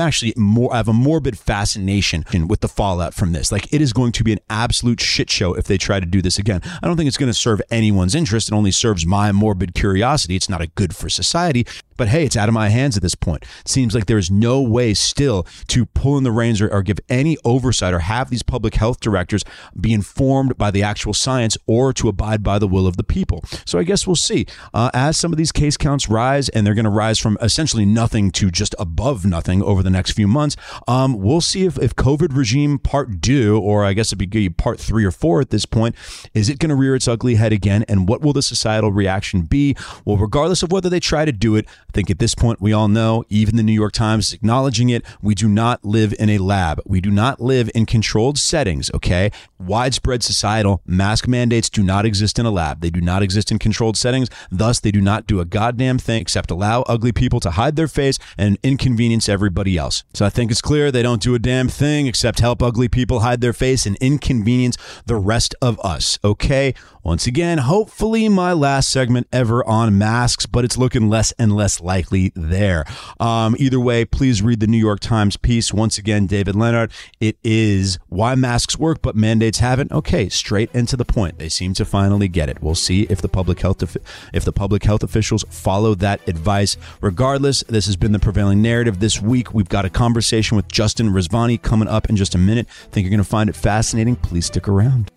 have a morbid fascination with the fallout from this. Like, it is going to be an absolute shit show if they try to do this again. I don't think it's going to serve anyone's interest. It only serves my morbid curiosity. It's not a good for society, but hey, it's out of my hands at this point. It seems like there's no way still to pull in the reins or give any oversight or have these public health directors be informed by the actual science or to abide by the will of the people. So I guess we'll see as some of these case counts rise, and they're going to rise from essentially nothing to just above nothing over the next few months. We'll see if COVID regime part two, or I guess it'd be part 3 or 4 at this point, is it going to rear its ugly head again? And what will the societal reaction be? Well, regardless of whether they try to do it, I think at this point, we all know, even the New York Times is acknowledging it, we do not live in a lab. We do not live in controlled settings, okay? Widespread societal mask mandates do not exist in a lab. They do not exist in controlled settings. Thus, they do not do a goddamn thing except allow ugly people to hide their face and inconvenience everybody else. So I think it's clear they don't do a damn thing except help ugly people hide their face and inconvenience the rest of us, okay? Once again, hopefully my last segment ever on masks, but it's looking less and less likely there. Either way, please read the New York Times piece. Once again, David Leonhardt, it is why masks work, but mandates haven't. Okay, straight and to the point. They seem to finally get it. We'll see if the public health officials follow that advice. Regardless, this has been the prevailing narrative this week. We've got a conversation with Justin Rezvani coming up in just a minute. I think you're going to find it fascinating. Please stick around.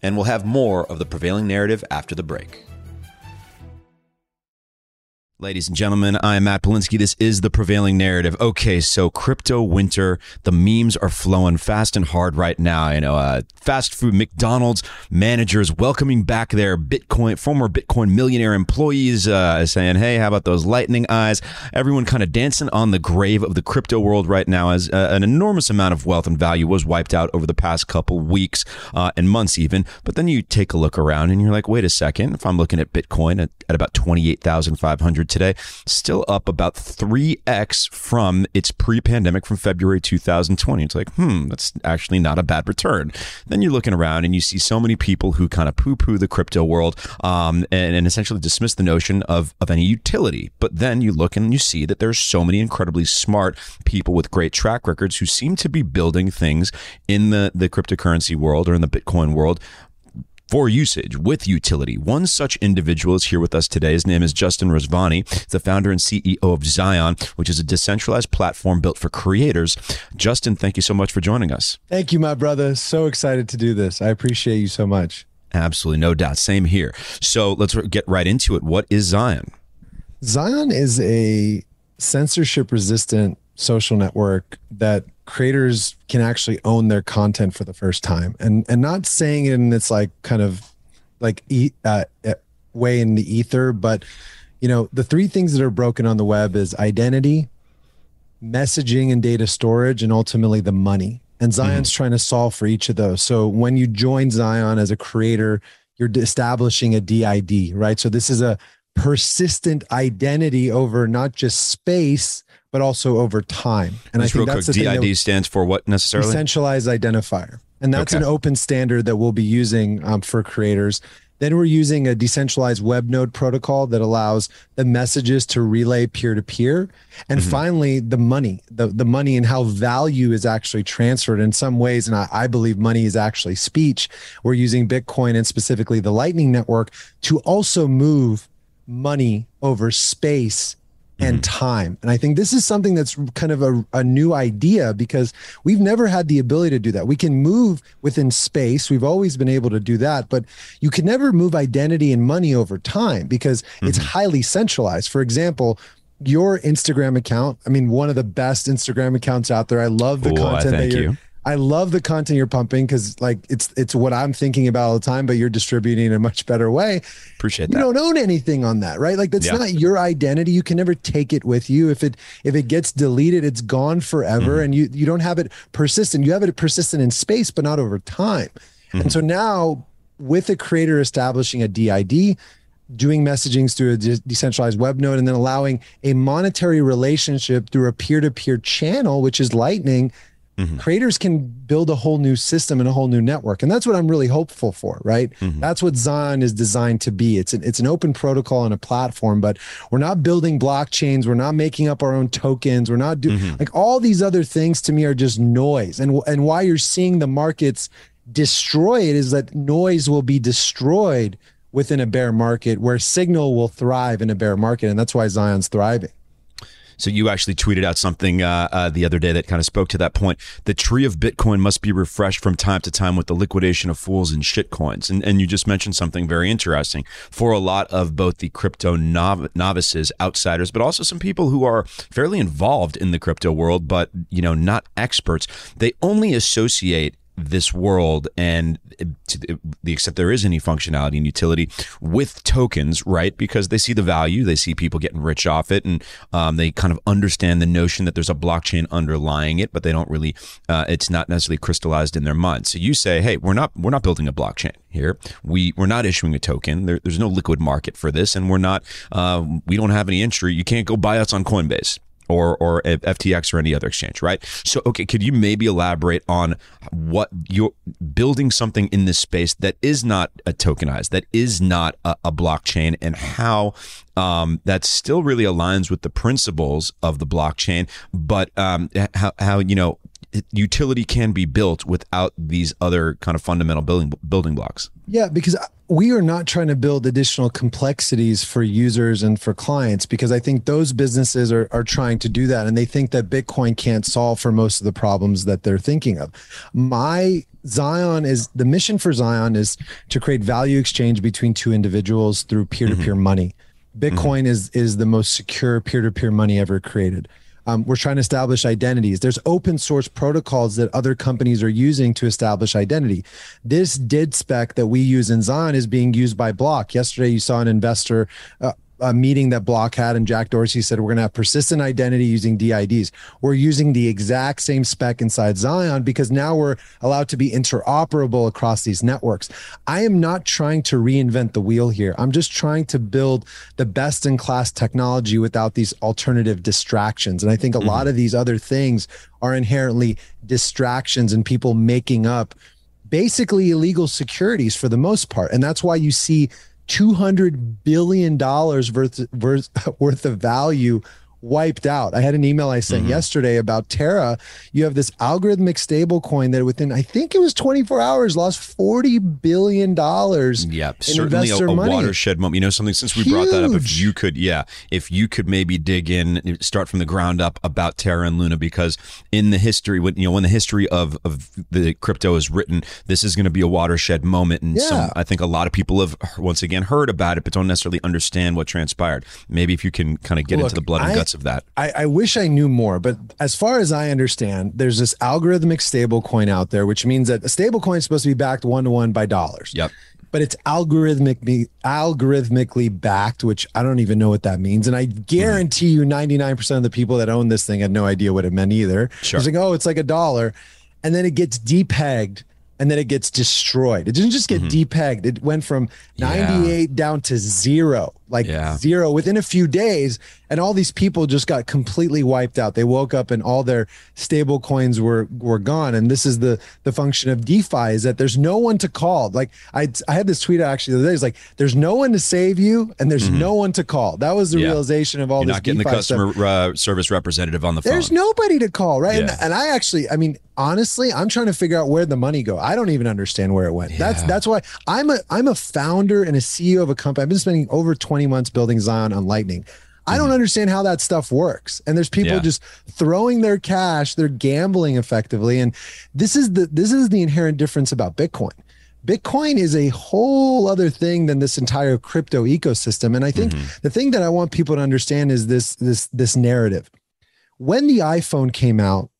And we'll have more of the prevailing narrative after the break. Ladies and gentlemen, I am Matt Belinsky. This is The Prevailing Narrative. Okay, so crypto winter, the memes are flowing fast and hard right now. Fast food McDonald's managers welcoming back their former Bitcoin millionaire employees, saying, hey, how about those lightning eyes? Everyone kind of dancing on the grave of the crypto world right now as an enormous amount of wealth and value was wiped out over the past couple weeks and months even. But then you take a look around and you're like, wait a second, if I'm looking at Bitcoin at about 28,500 today, still up about 3x from its pre-pandemic from February 2020. It's like, that's actually not a bad return. Then you're looking around and you see so many people who kind of poo-poo the crypto world and essentially dismiss the notion of any utility. But then you look and you see that there's so many incredibly smart people with great track records who seem to be building things in the cryptocurrency world or in the Bitcoin world for usage with utility. One such individual is here with us today. His name is Justin Rezvani. He's the founder and CEO of Zion, which is a decentralized platform built for creators. Justin, thank you so much for joining us. Thank you, my brother. So excited to do this. I appreciate you so much. Absolutely. No doubt. Same here. So let's get right into it. What is Zion? Zion is a censorship resistant social network that creators can actually own their content for the first time, and not saying it in this way in the ether, but the three things that are broken on the web is identity, messaging and data storage, and ultimately the money. And Zion's trying to solve for each of those. So when you join Zion as a creator, you're establishing a DID, right? So this is a persistent identity over not just space, but also over time. And just I think that's the DID thing that stands for what necessarily? Decentralized identifier. And that's an open standard that we'll be using for creators. Then we're using a decentralized web node protocol that allows the messages to relay peer-to-peer. And finally, the money and how value is actually transferred in some ways. And I believe money is actually speech. We're using Bitcoin and specifically the Lightning Network to also move money over space and time. And I think this is something that's kind of a new idea because we've never had the ability to do that. We can move within space. We've always been able to do that, but you can never move identity and money over time because it's highly centralized. For example, your Instagram account, I mean, one of the best Instagram accounts out there. I love the content that you're I love the content you're pumping because like it's what I'm thinking about all the time, but you're distributing in a much better way. Appreciate that. You don't own anything on that, right? Like that's not your identity. You can never take it with you. If it gets deleted, it's gone forever and you don't have it persistent. You have it persistent in space, but not over time. And so now with a creator establishing a DID, doing messagings through a decentralized web node, and then allowing a monetary relationship through a peer-to-peer channel, which is Lightning, creators can build a whole new system and a whole new network. And that's what I'm really hopeful for, right? That's what Zion is designed to be. It's an open protocol and a platform, but we're not building blockchains. We're not making up our own tokens. We're not doing like all these other things to me are just noise. And why you're seeing the markets destroy it is that noise will be destroyed within a bear market where signal will thrive in a bear market. And that's why Zion's thriving. So you actually tweeted out something the other day that kind of spoke to that point. The tree of Bitcoin must be refreshed from time to time with the liquidation of fools and shitcoins. And you just mentioned something very interesting for a lot of both the crypto novices, outsiders, but also some people who are fairly involved in the crypto world, but, you know, not experts. They only associate this world, and to the extent there is any functionality and utility, with tokens, right? Because they see the value, they see people getting rich off it, and they kind of understand the notion that there's a blockchain underlying it, but they don't really, it's not necessarily crystallized in their mind. So you say, hey, we're not building a blockchain here. We're not issuing a token. There's no liquid market for this, and we don't have any entry. You can't go buy us on Coinbase or FTX or any other exchange, right? So, okay, could you maybe elaborate on what you're building something in this space that is not a tokenized, that is not a blockchain, and how that still really aligns with the principles of the blockchain, but how you know, utility can be built without these other kind of fundamental building blocks? Yeah, because we are not trying to build additional complexities for users and for clients, because I think those businesses are trying to do that. And they think that Bitcoin can't solve for most of the problems that they're thinking of. The mission for Zion is to create value exchange between two individuals through peer-to-peer money. Bitcoin is the most secure peer-to-peer money ever created. We're trying to establish identities. There's open source protocols that other companies are using to establish identity. This DID spec that we use in Zion is being used by Block. Yesterday, you saw an investor meeting that Block had, and Jack Dorsey said, we're going to have persistent identity using DIDs. We're using the exact same spec inside Zion because now we're allowed to be interoperable across these networks. I am not trying to reinvent the wheel here. I'm just trying to build the best in class technology without these alternative distractions. And I think a lot of these other things are inherently distractions and people making up basically illegal securities for the most part. And that's why you see $200 billion worth of value wiped out. I had an email I sent yesterday about Terra. You have this algorithmic stable coin that within, I think it was 24 hours, lost $40 billion in investor money. A watershed moment. You know something, since we brought that up, if you could maybe dig in, start from the ground up about Terra and Luna, because in the history, when the history of the crypto is written, this is going to be a watershed moment. And I think a lot of people have, once again, heard about it, but don't necessarily understand what transpired. Maybe if you can kind of get into the blood and guts of that. I wish I knew more, but as far as I understand, there's this algorithmic stable coin out there, which means that a stable coin is supposed to be backed one-to-one by dollars. Yep. But it's algorithmically backed, which I don't even know what that means. And I guarantee you 99% of the people that own this thing had no idea what it meant either. Sure. It's like, oh, it's like a dollar. And then it gets de-pegged and then it gets destroyed. It didn't just get depegged. It went from 98 down to zero, like zero within a few days. And all these people just got completely wiped out. They woke up and all their stable coins were gone. And this is the function of DeFi, is that there's no one to call. Like I had this tweet actually the other day. It's like, there's no one to save you and there's no one to call. That was the realization of all this DeFi stuff. You're not getting the customer service representative on the phone. There's nobody to call, right? Yeah. And I actually, I mean, honestly, I'm trying to figure out where the money go. I don't even understand where it went. That's why I'm a founder and a CEO of a company. I've been spending over 20 months building Zion on Lightning. I don't understand how that stuff works. And there's people just throwing their cash, they're gambling effectively. And this is the inherent difference about Bitcoin. Bitcoin is a whole other thing than this entire crypto ecosystem. And I think the thing that I want people to understand is this narrative. When the iPhone came out,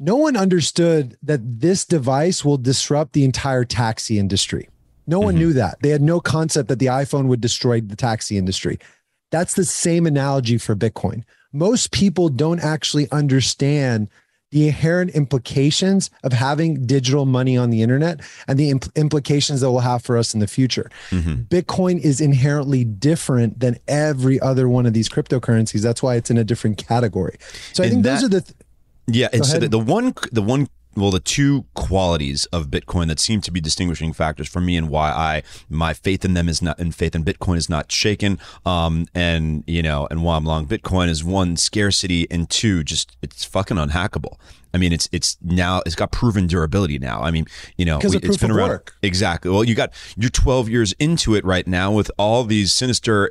no one understood that this device will disrupt the entire taxi industry. No one knew that. They had no concept that the iPhone would destroy the taxi industry. That's the same analogy for Bitcoin. Most people don't actually understand the inherent implications of having digital money on the internet and the implications that will have for us in the future. Bitcoin is inherently different than every other one of these cryptocurrencies. That's why it's in a different category. So I think those are the... the two qualities of Bitcoin that seem to be distinguishing factors for me, and why my faith in them is not, and faith in Bitcoin is not shaken. And why I'm long Bitcoin is, one, scarcity, and two, just it's fucking unhackable. I mean, it's got proven durability now. I mean, it's been around. Work. Exactly. Well, you're 12 years into it right now with all these sinister,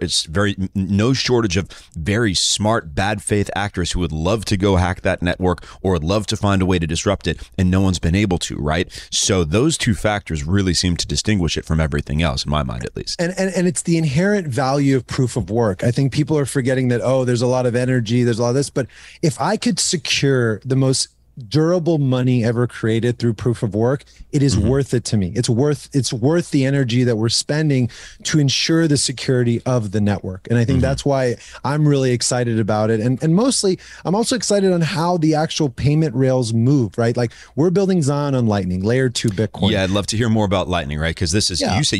no shortage of very smart, bad faith actors who would love to go hack that network or would love to find a way to disrupt it. And no one's been able to, right? So those two factors really seem to distinguish it from everything else, in my mind, at least. And it's the inherent value of proof of work. I think people are forgetting that, there's a lot of energy, there's a lot of this, but if I could secure the most durable money ever created through proof of work, it is worth it to me. It's worth the energy that we're spending to ensure the security of the network. And I think that's why I'm really excited about it. And mostly I'm also excited on how the actual payment rails move, right? Like we're building Zion on Lightning, layer 2 Bitcoin. Yeah, I'd love to hear more about Lightning, right? Because this is, you say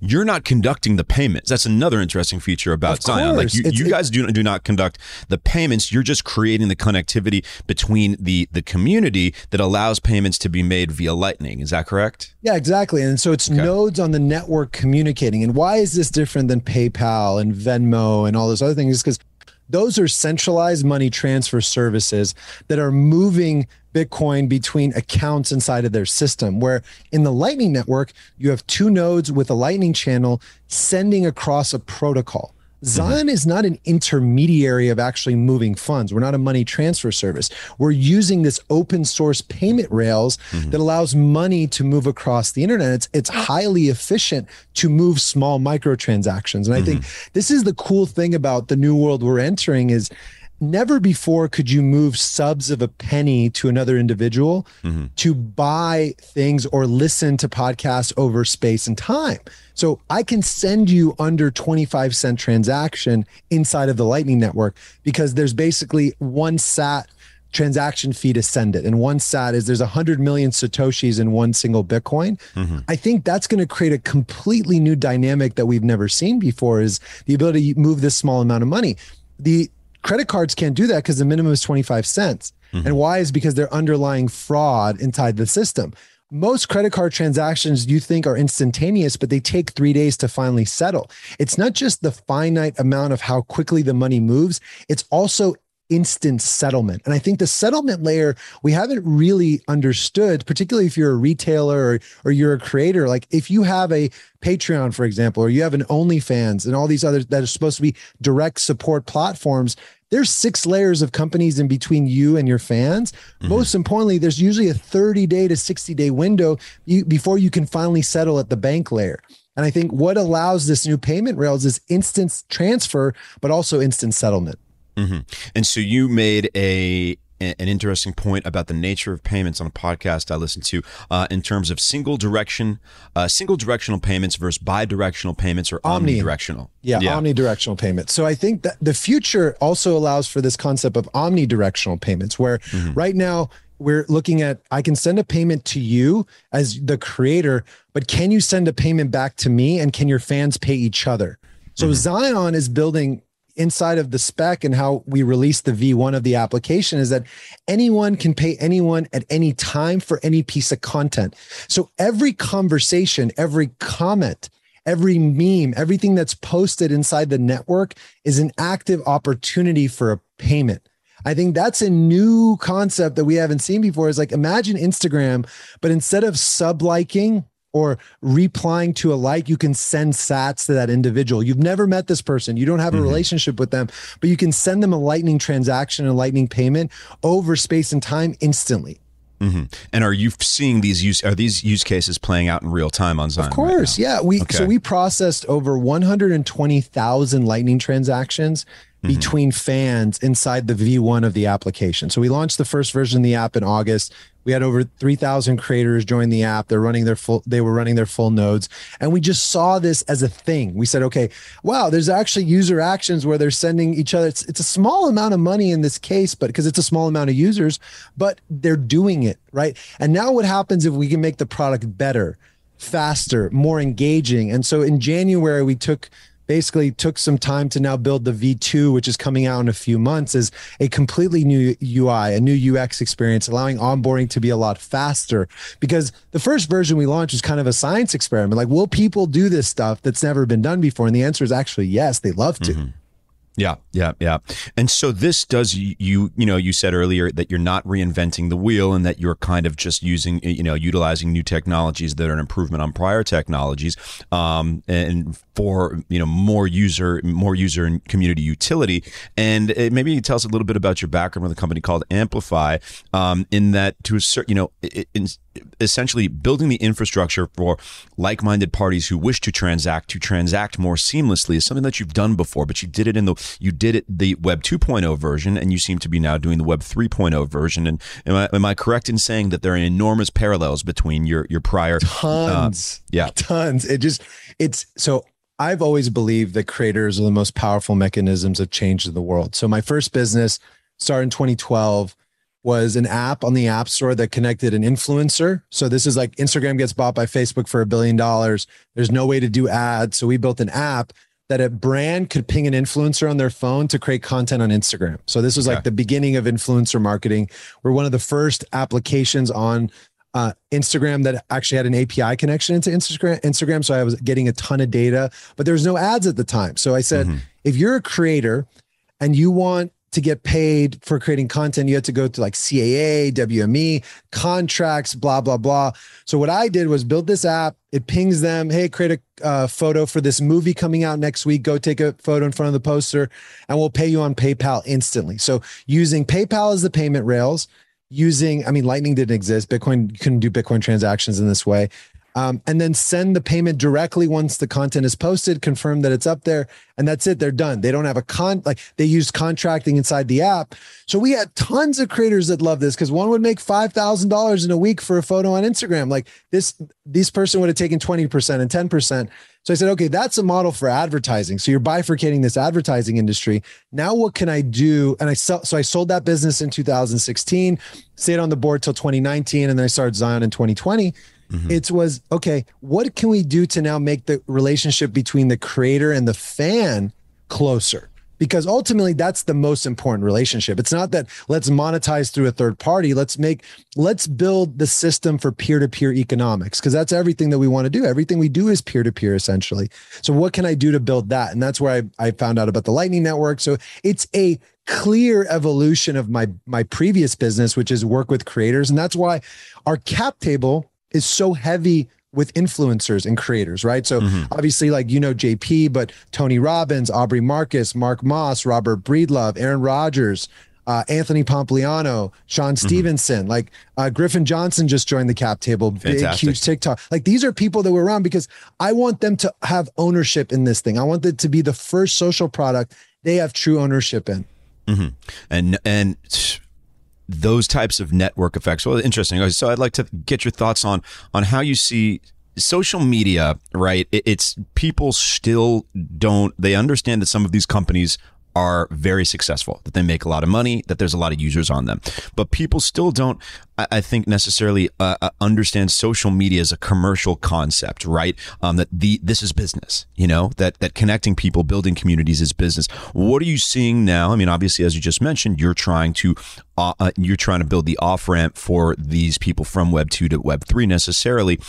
you're not conducting the payments. That's another interesting feature about Zion. Like you guys do not conduct the payments. You're just creating the connectivity between the community that allows payments to be made via Lightning. Is that correct? Yeah, exactly. And so it's nodes on the network communicating. And why is this different than PayPal and Venmo and all those other things? Is because those are centralized money transfer services that are moving Bitcoin between accounts inside of their system, where in the Lightning Network, you have two nodes with a Lightning channel sending across a protocol. Zion is not an intermediary of actually moving funds. We're not a money transfer service. We're using this open source payment rails that allows money to move across the internet. It's highly efficient to move small microtransactions. And I think this is the cool thing about the new world we're entering is, never before could you move subs of a penny to another individual to buy things or listen to podcasts over space and time. So I can send you under 25-cent transaction inside of the Lightning Network, because there's basically one sat transaction fee to send it. And one sat is there's 100 million Satoshis in one single Bitcoin. I think that's going to create a completely new dynamic that we've never seen before, is the ability to move this small amount of money. The credit cards can't do that because the minimum is 25 cents. And why is because they're underlying fraud inside the system. Most credit card transactions you think are instantaneous, but they take 3 days to finally settle. It's not just the finite amount of how quickly the money moves. It's also instant settlement. And I think the settlement layer, we haven't really understood, particularly if you're a retailer or you're a creator. Like if you have a Patreon, for example, or you have an OnlyFans and all these others that are supposed to be direct support platforms, there's 6 layers of companies in between you and your fans. Most importantly, there's usually a 30-day to 60-day window before you can finally settle at the bank layer. And I think what allows this new payment rails is instant transfer, but also instant settlement. And so you made an interesting point about the nature of payments on a podcast I listened to in terms of single directional payments versus bi-directional payments or omnidirectional. Yeah, omnidirectional payments. So I think that the future also allows for this concept of omnidirectional payments, where right now we're looking at, I can send a payment to you as the creator, but can you send a payment back to me? And can your fans pay each other? So Zion is building inside of the spec, and how we release the V1 of the application is that anyone can pay anyone at any time for any piece of content. So every conversation, every comment, every meme, everything that's posted inside the network is an active opportunity for a payment. I think that's a new concept that we haven't seen before. Is like, imagine Instagram, but instead of sub-liking or replying to a like, you can send sats to that individual. You've never met this person. You don't have a relationship with them, but you can send them a lightning transaction, a lightning payment over space and time instantly. And are you seeing these use cases playing out in real time on Zion? Of course. Right now? Yeah. So we processed over 120,000 lightning transactions between fans inside the V1 of the application. So we launched the first version of the app in August. We had over 3,000 creators join the app. They were running their full nodes. And we just saw this as a thing. We said, okay, wow, there's actually user actions where they're sending each other. It's a small amount of money in this case, but because it's a small amount of users, but they're doing it, right? And now what happens if we can make the product better, faster, more engaging? And so in January, we basically took some time to now build the V2, which is coming out in a few months, is a completely new UI, a new UX experience, allowing onboarding to be a lot faster. Because the first version we launched was kind of a science experiment. Like, will people do this stuff that's never been done before? And the answer is actually yes, they love to. Yeah. And so this does, you said earlier that you're not reinventing the wheel, and that you're kind of just using, utilizing new technologies that are an improvement on prior technologies, and for, more user and community utility. And maybe you can tell us a little bit about your background with a company called Amplify, in that to a certain, essentially building the infrastructure for like-minded parties who wish to transact more seamlessly is something that you've done before, but you did it the Web 2.0 version, and you seem to be now doing the Web 3.0 version. And am I correct in saying that there are enormous parallels between your prior tons? So I've always believed that creators are the most powerful mechanisms of change in the world. So my first business, started in 2012, was an app on the App Store that connected an influencer. So this is like Instagram gets bought by Facebook for $1 billion. There's no way to do ads, so we built an app that a brand could ping an influencer on their phone to create content on Instagram. So this was like the beginning of influencer marketing. We're one of the first applications on Instagram that actually had an API connection into Instagram. So I was getting a ton of data, but there was no ads at the time. So I said, if you're a creator and you want to get paid for creating content, you had to go to like CAA, WME, contracts, blah, blah, blah. So what I did was build this app. It pings them, hey, create a photo for this movie coming out next week. Go take a photo in front of the poster and we'll pay you on PayPal instantly. So using PayPal as the payment rails, Lightning didn't exist. Bitcoin couldn't do Bitcoin transactions in this way. And then send the payment directly once the content is posted, confirm that it's up there, and that's it. They're done. They don't have they used contracting inside the app. So we had tons of creators that love this, because one would make $5,000 in a week for a photo on Instagram. Like this person would have taken 20% and 10%. So I said, okay, that's a model for advertising. So you're bifurcating this advertising industry. Now what can I do? And I sold that business in 2016, stayed on the board till 2019, and then I started Zion in 2020. It was, okay, what can we do to now make the relationship between the creator and the fan closer? Because ultimately that's the most important relationship. It's not that let's monetize through a third party. Let's build the system for peer-to-peer economics, because that's everything that we want to do. Everything we do is peer-to-peer essentially. So what can I do to build that? And that's where I found out about the Lightning Network. So it's a clear evolution of my previous business, which is work with creators. And that's why our cap table is so heavy with influencers and creators, right? So obviously, like, JP, but Tony Robbins, Aubrey Marcus, Mark Moss, Robert Breedlove, Aaron Rodgers, Anthony Pompliano, Sean Stevenson, like Griffin Johnson just joined the cap table. Fantastic. Big, huge TikTok. Like, these are people that were around because I want them to have ownership in this thing. I want it to be the first social product they have true ownership in. And those types of network effects. Well, interesting. So I'd like to get your thoughts on how you see social media, right? It's people still don't, they understand that some of these companies are very successful, that they make a lot of money, that there's a lot of users on them. But people still don't, I think, necessarily understand social media as a commercial concept, right? That this is business, you know, that connecting people, building communities is business. What are you seeing now? I mean, obviously, as you just mentioned, you're trying to build the off-ramp for these people from Web 2 to Web 3 necessarily.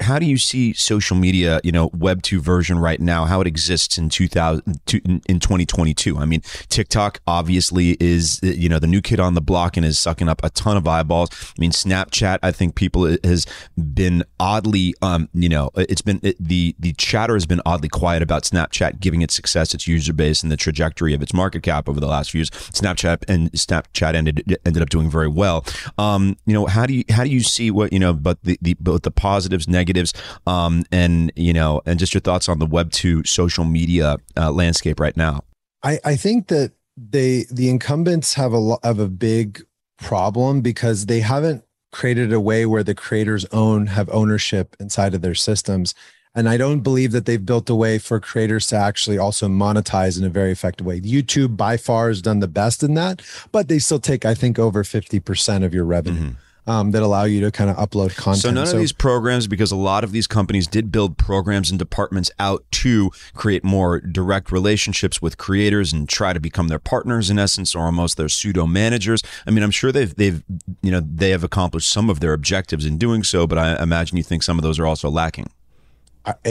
How do you see social media, you know, Web 2 version right now, how it exists in 2022? I mean, TikTok obviously is, you know, the new kid on the block and is sucking up a ton of eyeballs. I mean, Snapchat, I think people has been oddly, you know, it's been the chatter has been oddly quiet about Snapchat, giving its success, its user base and the trajectory of its market cap over the last few years. Snapchat ended up doing very well. You know, how do you see what, you know, but both the positives, negatives, and, you know, and just your thoughts on the Web 2 social media landscape right now? I think that the incumbents have a big problem because they haven't created a way where the creators have ownership inside of their systems. And I don't believe that they've built a way for creators to actually also monetize in a very effective way. YouTube by far has done the best in that, but they still take, I think, over 50% of your revenue. Mm-hmm. That allow you to kind of upload content. So none of these programs, because a lot of these companies did build programs and departments out to create more direct relationships with creators and try to become their partners in essence, or almost their pseudo managers. I mean, I'm sure they have accomplished some of their objectives in doing so, but I imagine you think some of those are also lacking.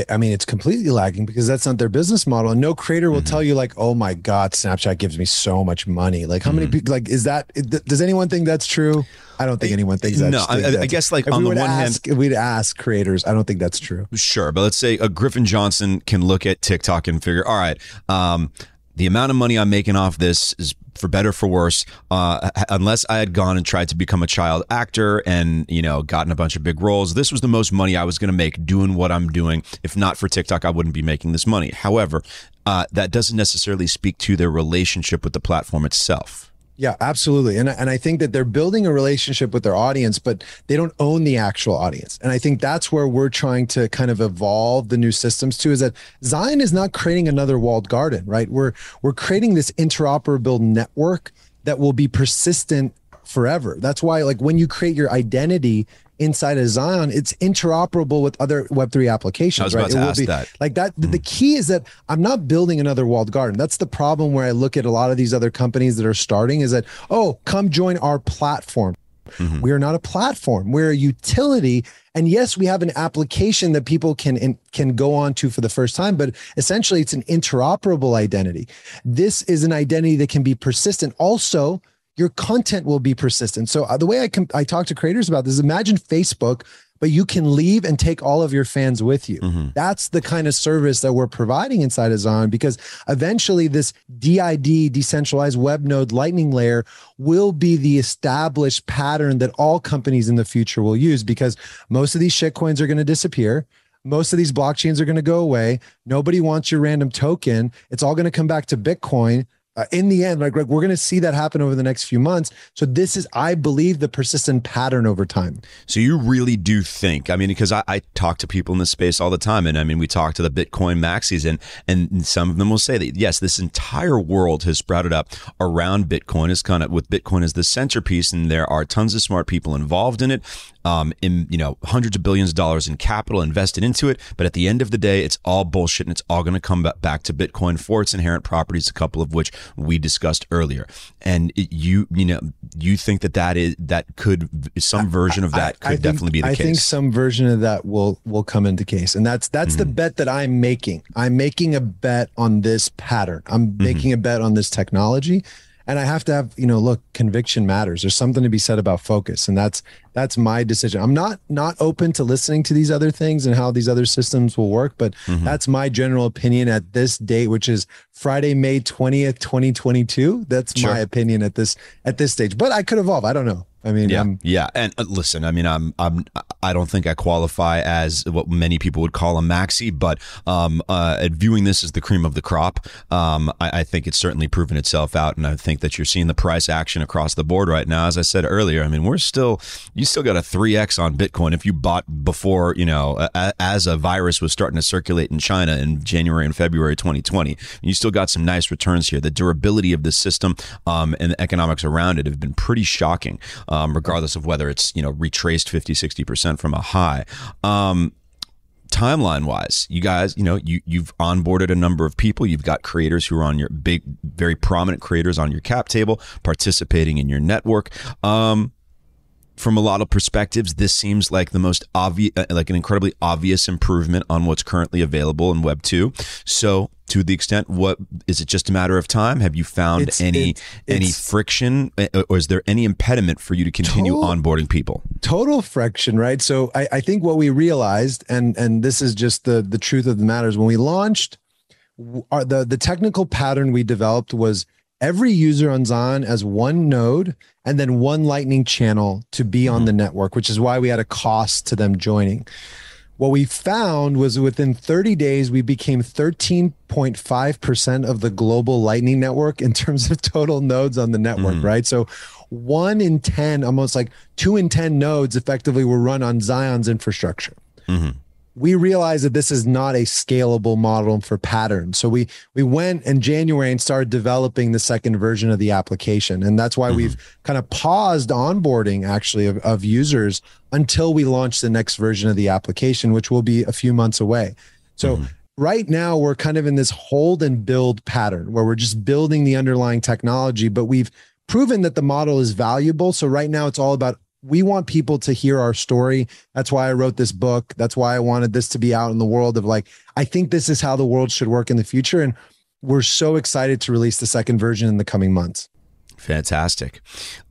I mean, it's completely lacking because that's not their business model. And no creator will tell you like, oh my God, Snapchat gives me so much money. Like how many people, like, is that, does anyone think that's true? I don't think anyone thinks that's true. No, I guess like on the one hand, we'd ask creators, I don't think that's true. Sure. But let's say a Griffin Johnson can look at TikTok and figure, all right, the amount of money I'm making off this is, for better or for worse, unless I had gone and tried to become a child actor and, you know, gotten a bunch of big roles, this was the most money I was going to make doing what I'm doing. If not for TikTok, I wouldn't be making this money. However, that doesn't necessarily speak to their relationship with the platform itself. Yeah, absolutely. And I think that they're building a relationship with their audience, but they don't own the actual audience. And I think that's where we're trying to kind of evolve the new systems to, is that Zion is not creating another walled garden, right? We're creating this interoperable network that will be persistent forever. That's why, like, when you create your identity inside of Zion, it's interoperable with other Web3 applications. I was about to ask that. Like that, the key is that I'm not building another walled garden. That's the problem where I look at a lot of these other companies that are starting, is that, oh, come join our platform. Mm-hmm. We are not a platform. We're a utility. And yes, we have an application that people can go on to for the first time, but essentially it's an interoperable identity. This is an identity that can be persistent. Also, your content will be persistent. So the way I talk to creators about this is, imagine Facebook, but you can leave and take all of your fans with you. Mm-hmm. That's the kind of service that we're providing inside of Zion, because eventually this DID, decentralized web node lightning layer, will be the established pattern that all companies in the future will use, because most of these shitcoins are going to disappear. Most of these blockchains are going to go away. Nobody wants your random token. It's all going to come back to Bitcoin. In the end, like Greg, we're going to see that happen over the next few months. So this is, I believe, the persistent pattern over time. So you really do think, I mean, because I talk to people in this space all the time. And I mean, we talk to the Bitcoin maxis and some of them will say that, yes, this entire world has sprouted up around Bitcoin, is kind of with Bitcoin as the centerpiece. And there are tons of smart people involved in it. In, you know, hundreds of billions of dollars in capital invested into it. But at the end of the day, it's all bullshit and it's all going to come back to Bitcoin for its inherent properties, a couple of which we discussed earlier. And you think that could be the case. I think some version of that will come into case. And that's the bet that I'm making. I'm making a bet on this pattern. I'm making a bet on this technology. And I have to have, you know, look, conviction matters. There's something to be said about focus. And that's my decision. I'm not open to listening to these other things and how these other systems will work, but that's my general opinion at this date, which is Friday, May 20th, 2022. That's my opinion at this stage, but I could evolve. I don't know. I mean, yeah, and listen, I mean, I don't think I qualify as what many people would call a maxi, but viewing this as the cream of the crop, I think it's certainly proven itself out, and I think that you're seeing the price action across the board right now. As I said earlier, I mean, you still got a 3x on Bitcoin if you bought before, you know, as a virus was starting to circulate in China in January and February 2020. You still got some nice returns here. The durability of the system and the economics around it have been pretty shocking. Regardless of whether it's, you know, retraced 50-60% from a high. Timeline wise, you guys, you know, you've onboarded a number of people. You've got creators who are on your big, very prominent creators on your cap table participating in your network. From a lot of perspectives, this seems like the most obvious, like an incredibly obvious improvement on what's currently available in Web 2. So, to the extent, what is it? Just a matter of time. Have you found any friction, or is there any impediment for you to continue onboarding people? Total friction, right? So, I think what we realized, and this is just the truth of the matter, is when we launched, the technical pattern we developed was every user on Zion as one node and then one Lightning channel to be on the network, which is why we had a cost to them joining. What we found was within 30 days, we became 13.5% of the global Lightning Network in terms of total nodes on the network, right? So 1 in 10, almost like 2 in 10 nodes effectively were run on Zion's infrastructure. We realized that this is not a scalable model for patterns. So we went in January and started developing the second version of the application. And that's why we've kind of paused onboarding actually of users until we launch the next version of the application, which will be a few months away. So right now we're kind of in this hold and build pattern where we're just building the underlying technology, but we've proven that the model is valuable. So right now it's all about, we want people to hear our story. That's why I wrote this book. That's why I wanted this to be out in the world of like, I think this is how the world should work in the future. And we're so excited to release the second version in the coming months. Fantastic.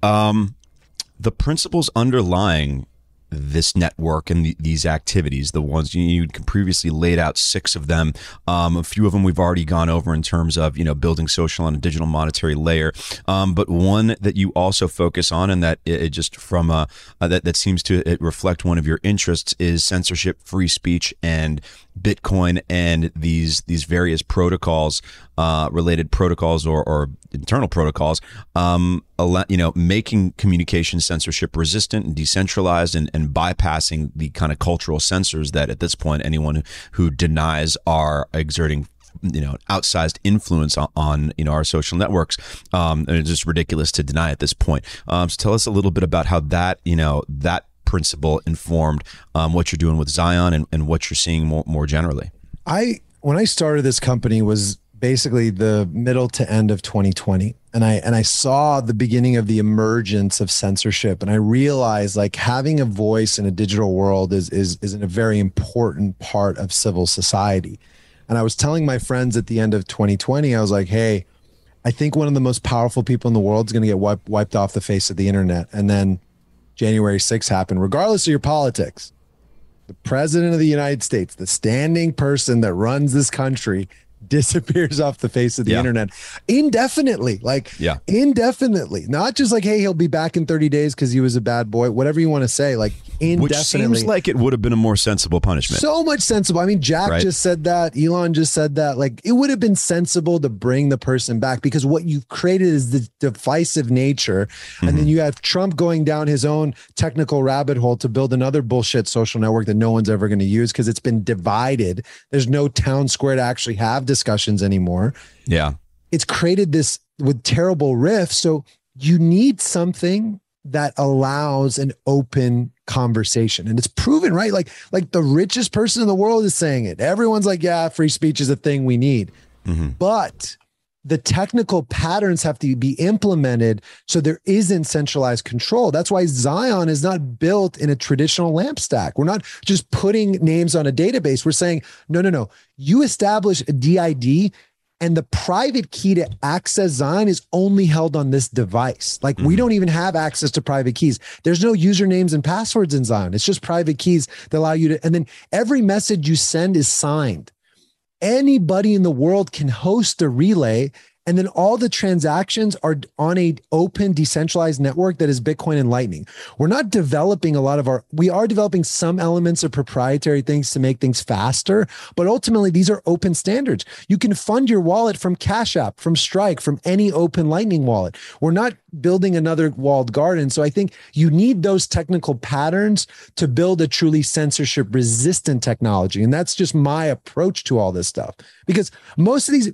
The principles underlying this network and these activities, the ones you previously laid out, 6 of them. A few of them we've already gone over in terms of, you know, building social on a digital monetary layer. But one that you also focus on, and that it just from that seems to reflect one of your interests, is censorship, free speech, and Bitcoin and these various protocols, related protocols or internal protocols, you know, making communication censorship resistant and decentralized and bypassing the kind of cultural censors that at this point, anyone who denies are exerting, you know, outsized influence on you know, our social networks. And it's just ridiculous to deny at this point. So tell us a little bit about how that, you know, that principle informed what you're doing with Zion and what you're seeing more generally. When I started this company was basically the middle to end of 2020, and I saw the beginning of the emergence of censorship, and I realized like having a voice in a digital world is a very important part of civil society. And I was telling my friends at the end of 2020, I was like, hey, I think one of the most powerful people in the world is going to get wiped off the face of the internet. And then January 6th happened. Regardless of your politics, the president of the United States, the standing person that runs this country, disappears off the face of the internet indefinitely, indefinitely, not just like, hey, he'll be back in 30 days because he was a bad boy, whatever you want to say, like indefinitely. Which seems like it would have been a more sensible punishment. So much sensible. I mean, Jack just said that. Elon just said that. Like, it would have been sensible to bring the person back, because what you've created is the divisive nature. And then you have Trump going down his own technical rabbit hole to build another bullshit social network that no one's ever going to use because it's been divided. There's no town square to actually have discussions anymore. Yeah. It's created this with terrible riffs. So you need something that allows an open conversation. And it's proven, right? Like the richest person in the world is saying it. Everyone's like, yeah, free speech is a thing we need. But the technical patterns have to be implemented so there isn't centralized control. That's why Zion is not built in a traditional LAMP stack. We're not just putting names on a database. We're saying, no. You establish a DID, and the private key to access Zion is only held on this device. Like, we don't even have access to private keys. There's no usernames and passwords in Zion. It's just private keys that allow you to, and then every message you send is signed. Anybody in the world can host a relay, And then all the transactions are on a open decentralized network that is Bitcoin and Lightning. We're not developing a lot of our, we are developing some elements of proprietary things to make things faster, but ultimately these are open standards. You can fund your wallet from Cash App, from Strike, from any open Lightning wallet. We're not building another walled garden. So I think you need those technical patterns to build a truly censorship resistant technology. And that's just my approach to all this stuff, because most of these,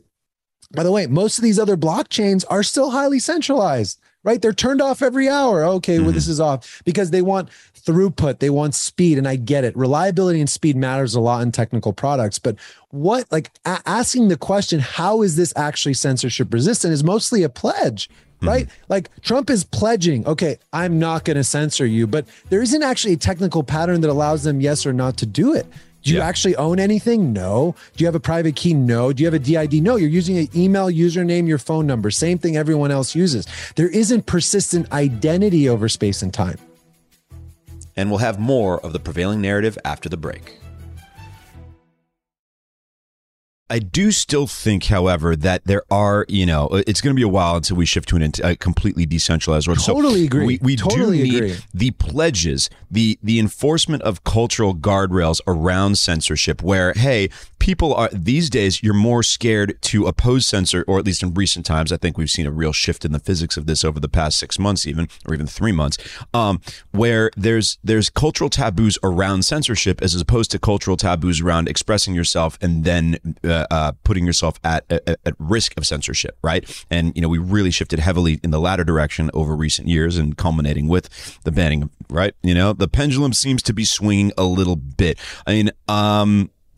by the way, most of these other blockchains are still highly centralized, right? They're turned off every hour. Okay, well, this is off because they want throughput. They want speed. And I get it. Reliability and speed matters a lot in technical products. But what, like asking the question, how is this actually censorship resistant is mostly a pledge, right? Like Trump is pledging, okay, I'm not going to censor you, but there isn't actually a technical pattern that allows them yes or not to do it. Do you actually own anything? No. Do you have a private key? No. Do you have a DID? No. You're using an email, username, your phone number. Same thing everyone else uses. There isn't persistent identity over space and time. And we'll have more of the prevailing narrative after the break. I do still think, however, that there are, you know, it's going to be a while until we shift to a completely decentralized world. Totally agree. We totally do need the pledges, the enforcement of cultural guardrails around censorship where, hey, people are these days, you're more scared to oppose censor, or at least in recent times, I think we've seen a real shift in the physics of this over the past 6 months, even 3 months, where there's cultural taboos around censorship as opposed to cultural taboos around expressing yourself and then putting yourself at risk of censorship, right? And, you know, we really shifted heavily in the latter direction over recent years and culminating with the banning, right? You know, the pendulum seems to be swinging a little bit. I mean,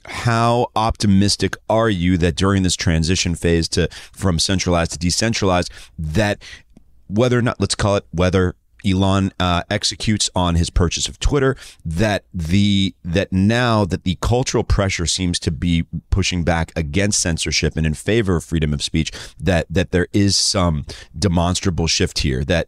how optimistic are you that during this transition phase from centralized to decentralized, that whether or not, let's call it whether Elon executes on his purchase of Twitter, that now the cultural pressure seems to be pushing back against censorship and in favor of freedom of speech, that there is some demonstrable shift here, that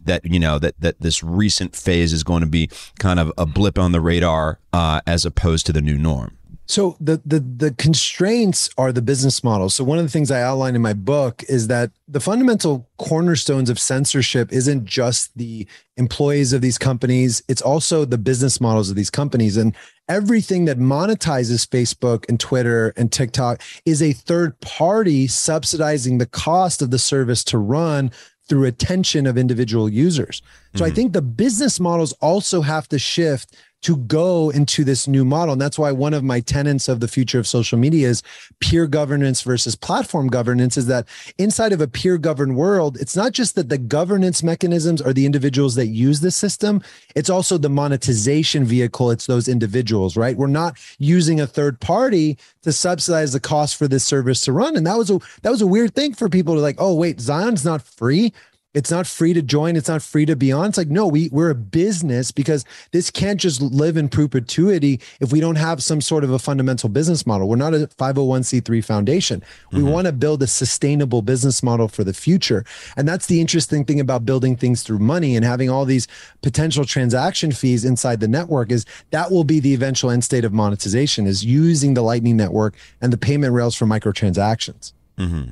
this recent phase is going to be kind of a blip on the radar as opposed to the new norm? So the constraints are the business model. So one of the things I outline in my book is that the fundamental cornerstones of censorship isn't just the employees of these companies. It's also the business models of these companies. And everything that monetizes Facebook and Twitter and TikTok is a third party subsidizing the cost of the service to run through attention of individual users. So I think the business models also have to shift to go into this new model. And that's why one of my tenets of the future of social media is peer governance versus platform governance, is that inside of a peer governed world, it's not just that the governance mechanisms are the individuals that use the system. It's also the monetization vehicle. It's those individuals, right? We're not using a third party to subsidize the cost for this service to run. And that was a weird thing for people to like, oh, wait, Zion's not free. It's not free to join. It's not free to be on. It's like, no, we're a business, because this can't just live in perpetuity if we don't have some sort of a fundamental business model. We're not a 501c3 foundation. We want to build a sustainable business model for the future. And that's the interesting thing about building things through money and having all these potential transaction fees inside the network, is that will be the eventual end state of monetization, is using the Lightning Network and the payment rails for microtransactions.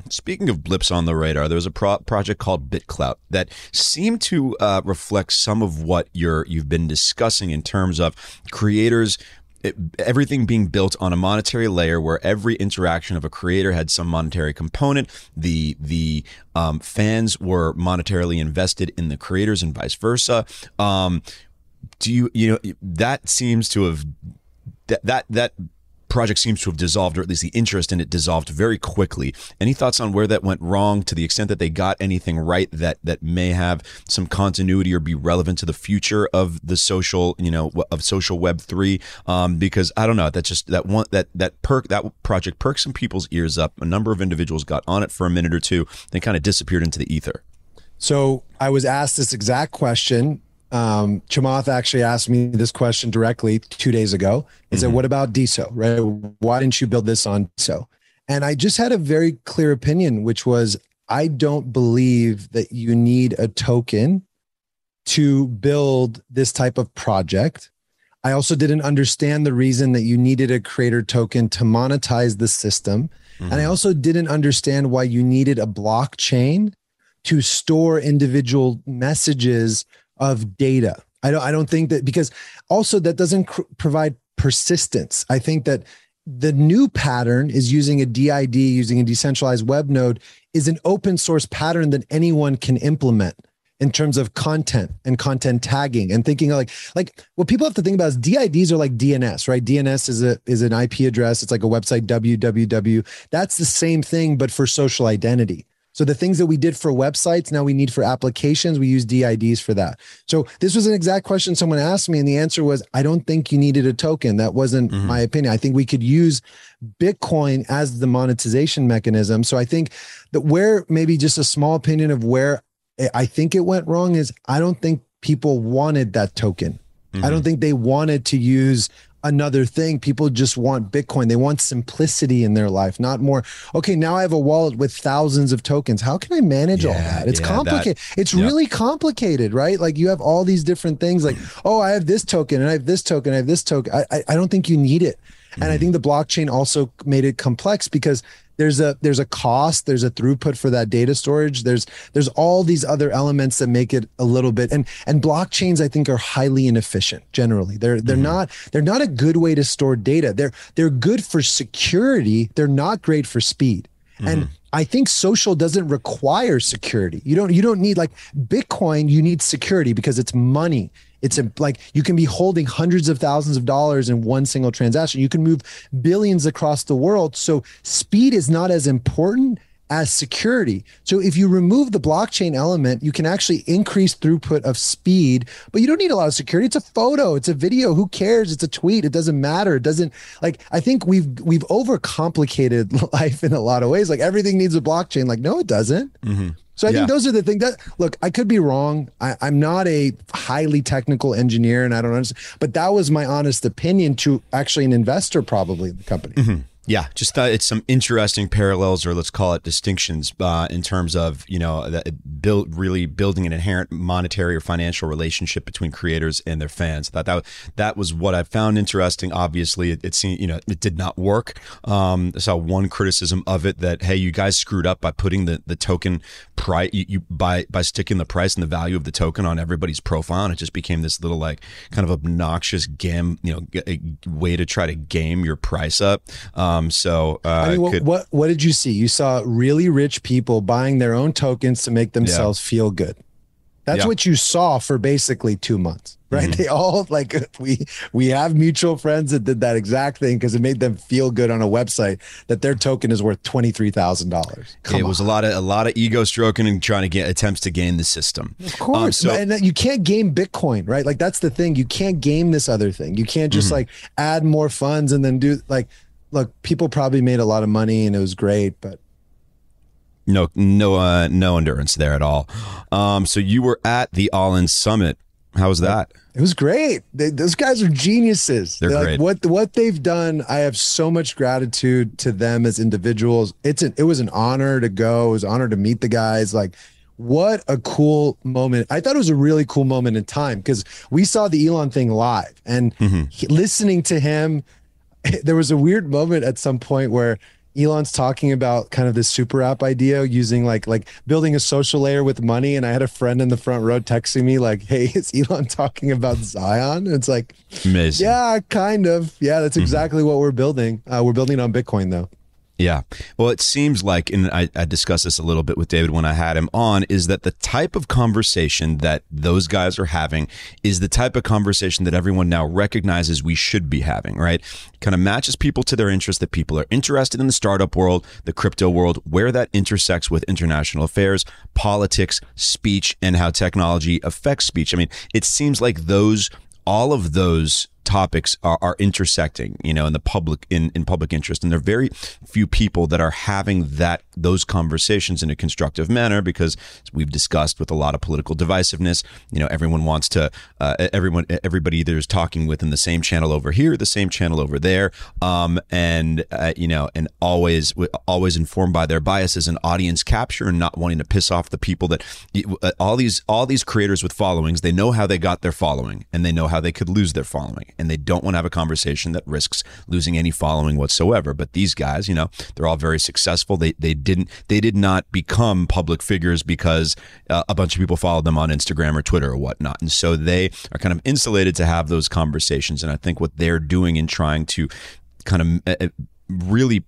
Speaking of blips on the radar, there was a project called BitClout that seemed to reflect some of what you've been discussing in terms of creators, everything being built on a monetary layer where every interaction of a creator had some monetary component. The fans were monetarily invested in the creators and vice versa. That seems to have that project seems to have dissolved, or at least the interest in it dissolved very quickly. Any thoughts on where that went wrong, to the extent that they got anything right that may have some continuity or be relevant to the future of the social, of social Web3? Because I don't know, that's just that project perked some people's ears up. A number of individuals got on it for a minute or two, then kind of disappeared into the ether. So I was asked this exact question. Chamath actually asked me this question directly 2 days ago. He said, what about DSO, right? Why didn't you build this on DSO? And I just had a very clear opinion, which was, I don't believe that you need a token to build this type of project. I also didn't understand the reason that you needed a creator token to monetize the system. Mm-hmm. And I also didn't understand why you needed a blockchain to store individual messages of data. I don't think that, because also that doesn't provide persistence. I think that the new pattern is using a DID, using a decentralized web node, is an open source pattern that anyone can implement in terms of content and content tagging and thinking like what people have to think about is DIDs are like DNS, right? DNS is an IP address. It's like a website, www. That's the same thing, but for social identity. So the things that we did for websites, now we need for applications. We use DIDs for that. So this was an exact question someone asked me. And the answer was, I don't think you needed a token. That wasn't my opinion. I think we could use Bitcoin as the monetization mechanism. So I think that where maybe just a small opinion of where I think it went wrong is I don't think people wanted that token. Mm-hmm. I don't think they wanted to use another thing. People just want Bitcoin. They want simplicity in their life, not more. Okay, now I have a wallet with thousands of tokens. How can I manage all that? It's complicated. It's really complicated, right? Like you have all these different things like, oh, I have this token and I have this token. I have this token. I don't think you need it. Mm-hmm. And I think the blockchain also made it complex because there's a cost, there's a throughput for that data storage. There's all these other elements that make it a little bit, and blockchains I think are highly inefficient generally. They're not a good way to store data. They're good for security. They're not great for speed. Mm-hmm. And I think social doesn't require security. You don't need, like Bitcoin, you need security because it's money. Like you can be holding hundreds of thousands of dollars in one single transaction. You can move billions across the world. So speed is not as important as security. So if you remove the blockchain element, you can actually increase throughput of speed, but you don't need a lot of security. It's a photo, it's a video, who cares? It's a tweet, it doesn't matter. It doesn't, like, I think we've overcomplicated life in a lot of ways. Like everything needs a blockchain. Like, no, it doesn't. Mm-hmm. So I think those are the things that, look, I could be wrong. I'm not a highly technical engineer and I don't understand, but that was my honest opinion to actually an investor probably in the company. Mm-hmm. Yeah, just thought it's some interesting parallels, or let's call it distinctions, in terms of, you know, building an inherent monetary or financial relationship between creators and their fans. I thought that was what I found interesting. Obviously, it seemed, you know, it did not work. I saw one criticism of it that, hey, you guys screwed up by putting the token price, by sticking the price and the value of the token on everybody's profile, and it just became this little like kind of obnoxious way to try to game your price up. I mean, what did you see? You saw really rich people buying their own tokens to make themselves feel good. That's what you saw for basically 2 months, right? Mm-hmm. They all, like, we have mutual friends that did that exact thing because it made them feel good on a website that their token is worth $23,000. It was a lot of ego stroking and trying to get attempts to game the system. Of course, and you can't game Bitcoin, right? Like that's the thing. You can't game this other thing. You can't just like add more funds and then do like. Look, people probably made a lot of money and it was great, but no endurance there at all. So you were at the All In Summit. How was that? It was great. Those guys are geniuses. They're great. Like, what they've done, I have so much gratitude to them as individuals. It was an honor to go. It was an honor to meet the guys. Like, what a cool moment. I thought it was a really cool moment in time because we saw the Elon thing live and listening to him. There was a weird moment at some point where Elon's talking about kind of this super app idea using like building a social layer with money. And I had a friend in the front row texting me like, hey, is Elon talking about Zion? And it's like, amazing. Yeah, kind of. Yeah, that's exactly what we're building. We're building it on Bitcoin, though. Yeah. Well, it seems like, and I discussed this a little bit with David when I had him on, is that the type of conversation that those guys are having is the type of conversation that everyone now recognizes we should be having, right? Kind of matches people to their interests, that people are interested in the startup world, the crypto world, where that intersects with international affairs, politics, speech, and how technology affects speech. I mean, it seems like all of those topics are intersecting, you know, in the public, in public interest. And there are very few people that are having those conversations in a constructive manner, because we've discussed with a lot of political divisiveness, you know, everyone wants to, everybody either is talking within the same channel over here, the same channel over there. You know, and always informed by their biases and audience capture and not wanting to piss off the people that all these creators with followings, they know how they got their following and they know how they could lose their following. and they don't want to have a conversation that risks losing any following whatsoever. But these guys, you know, they're all very successful. They did not become public figures because a bunch of people followed them on Instagram or Twitter or whatnot. And so they are kind of insulated to have those conversations. And I think what they're doing in trying to kind of really,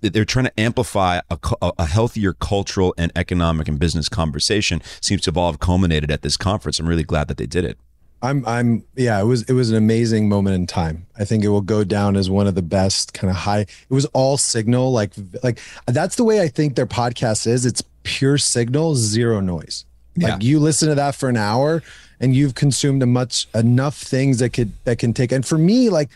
they're trying to amplify a healthier cultural and economic and business conversation seems to have all culminated at this conference. I'm really glad that they did it. Yeah, it was an amazing moment in time. I think it will go down as one of the best kind of high. It was all signal, like that's the way I think their podcast is. It's pure signal, zero noise. Like you listen to that for an hour and you've consumed enough things that can take. And for me, like,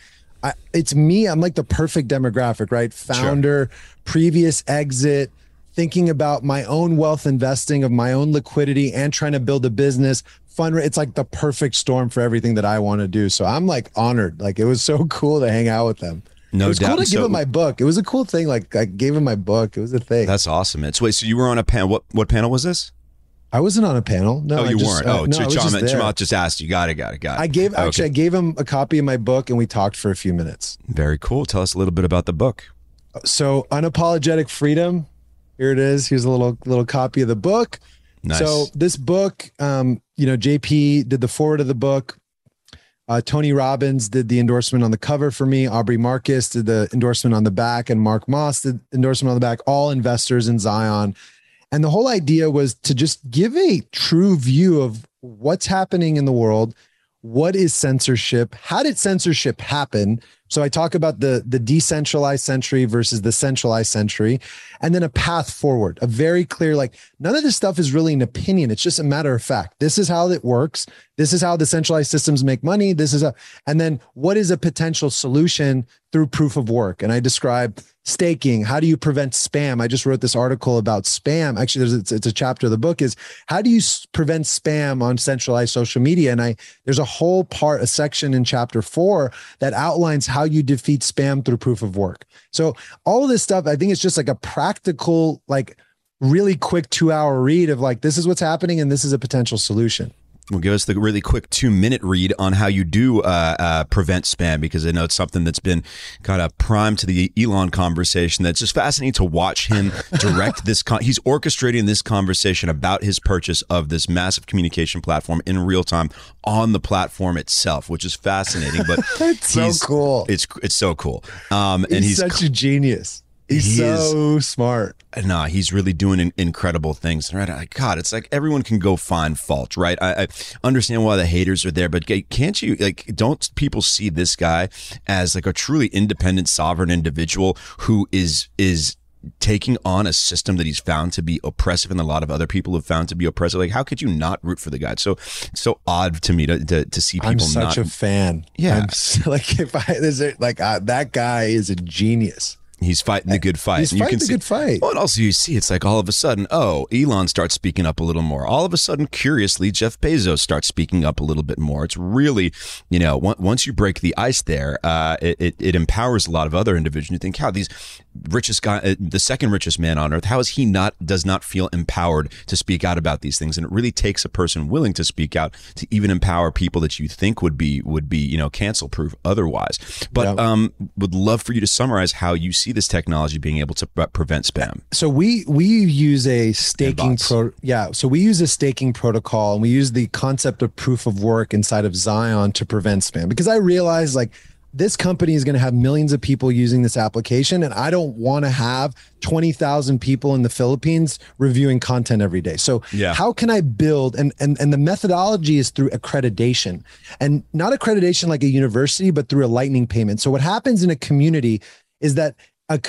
it's me. I'm like the perfect demographic, right? Founder, sure. Previous exit, thinking about my own wealth, investing of my own liquidity and trying to build a business. It's like the perfect storm for everything that I want to do. So I'm like honored. Like it was so cool to hang out with them. No doubt. It was cool to give him my book. It was a cool thing. Like I gave him my book. It was a thing. That's awesome. Wait, so you were on a panel. What panel was this? I wasn't on a panel. No, you weren't. Chamath just asked. You got it. I gave him a copy of my book and we talked for a few minutes. Very cool. Tell us a little bit about the book. So Unapologetic Freedom. Here it is. Here's a little copy of the book. Nice. So this book, JP did the forward of the book. Tony Robbins did the endorsement on the cover for me. Aubrey Marcus did the endorsement on the back and Mark Moss did the endorsement on the back, all investors in Zion. And the whole idea was to just give a true view of what's happening in the world. What is censorship? How did censorship happen? So I talk about the decentralized century versus the centralized century, and then a path forward, a very clear, like none of this stuff is really an opinion. It's just a matter of fact. This is how it works. This is how the centralized systems make money. And then what is a potential solution through proof of work? And I describe staking. How do you prevent spam? I just wrote this article about spam. Actually, it's a chapter of the book is how do you prevent spam on centralized social media? And there's a whole section in chapter 4 that outlines how you defeat spam through proof of work. So all of this stuff, I think it's just like a practical, like really quick 2-hour read of like, this is what's happening and this is a potential solution. Well, give us the really quick 2-minute read on how you do prevent spam, because I know it's something that's been kind of primed to the Elon conversation. That's just fascinating to watch him direct this. He's orchestrating this conversation about his purchase of this massive communication platform in real time on the platform itself, which is fascinating. But it's so cool. It's so cool. He's such a genius. He's so smart. He's really doing incredible things. Right? God, it's like everyone can go find fault, right? I understand why the haters are there, but can't you, like, don't people see this guy as like a truly independent, sovereign individual who is taking on a system that he's found to be oppressive and a lot of other people have found to be oppressive? Like, how could you not root for the guy? It's so odd to me to see people. I'm such a fan. Yeah. That guy is a genius. He's fighting the good fight. Well, and also you see, it's like all of a sudden, Elon starts speaking up a little more. All of a sudden, curiously, Jeff Bezos starts speaking up a little bit more. It's really, once you break the ice there, it empowers a lot of other individuals. You think, how these richest guy, the second richest man on earth, how is he does not feel empowered to speak out about these things? And it really takes a person willing to speak out to even empower people that you think would be cancel proof otherwise. But would love for you to summarize how you see this technology being able to prevent spam. So we use a staking protocol, and we use the concept of proof of work inside of Zion to prevent spam, because I realize like this company is going to have millions of people using this application, and I don't want to have 20,000 people in the Philippines reviewing content every day. So how can I build, and the methodology is through accreditation, and not accreditation like a university, but through a lightning payment. So what happens in a community is that,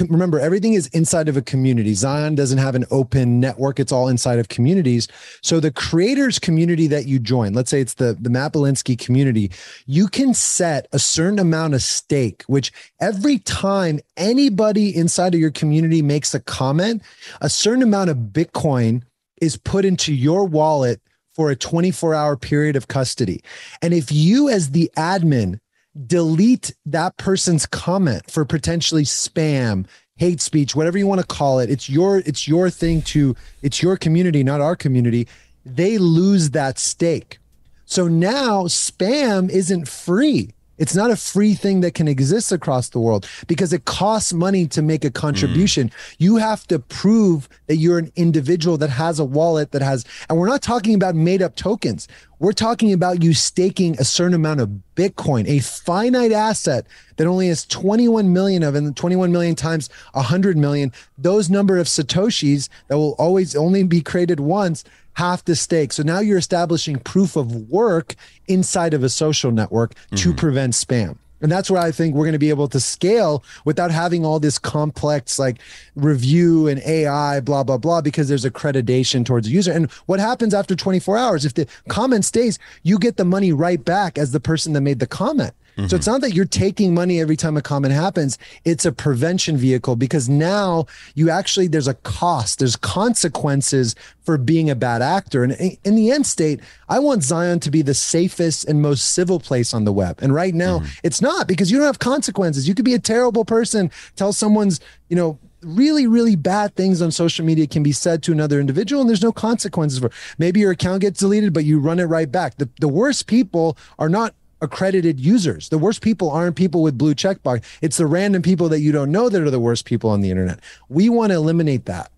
remember, everything is inside of a community. Zion doesn't have an open network. It's all inside of communities. So the creators community that you join, let's say it's the Matt Belinsky community, you can set a certain amount of stake, which every time anybody inside of your community makes a comment, a certain amount of Bitcoin is put into your wallet for a 24-hour period of custody. And if you as the admin delete that person's comment for potentially spam, hate speech, whatever you want to call it, it's your thing to, it's your community, not our community, they lose that stake. So now spam isn't free. It's not a free thing that can exist across the world because it costs money to make a contribution. You have to prove that you're an individual that has a wallet that has, and we're not talking about made up tokens. We're talking about you staking a certain amount of Bitcoin, a finite asset that only has 21 million of, and 21 million times 100 million, those number of Satoshis that will always only be created once have to stake. So now you're establishing proof of work inside of a social network to prevent spam. And that's where I think we're going to be able to scale without having all this complex like review and AI, blah, blah, blah, because there's accreditation towards the user. And what happens after 24 hours? If the comment stays, you get the money right back as the person that made the comment. So it's not that you're taking money every time a comment happens. It's a prevention vehicle because now you actually, there's a cost, there's consequences for being a bad actor. And in the end state, I want Zion to be the safest and most civil place on the web. And right now it's not, because you don't have consequences. You could be a terrible person, tell someone's, you know, really, really bad things on social media can be said to another individual and there's no consequences for it. Maybe your account gets deleted, but you run it right back. The worst people are not accredited users. The worst people aren't people with blue checkbox. It's the random people that you don't know that are the worst people on the internet. We want to eliminate that.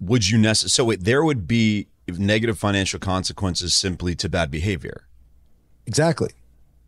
Would you necessarily, so there would be negative financial consequences simply to bad behavior? Exactly.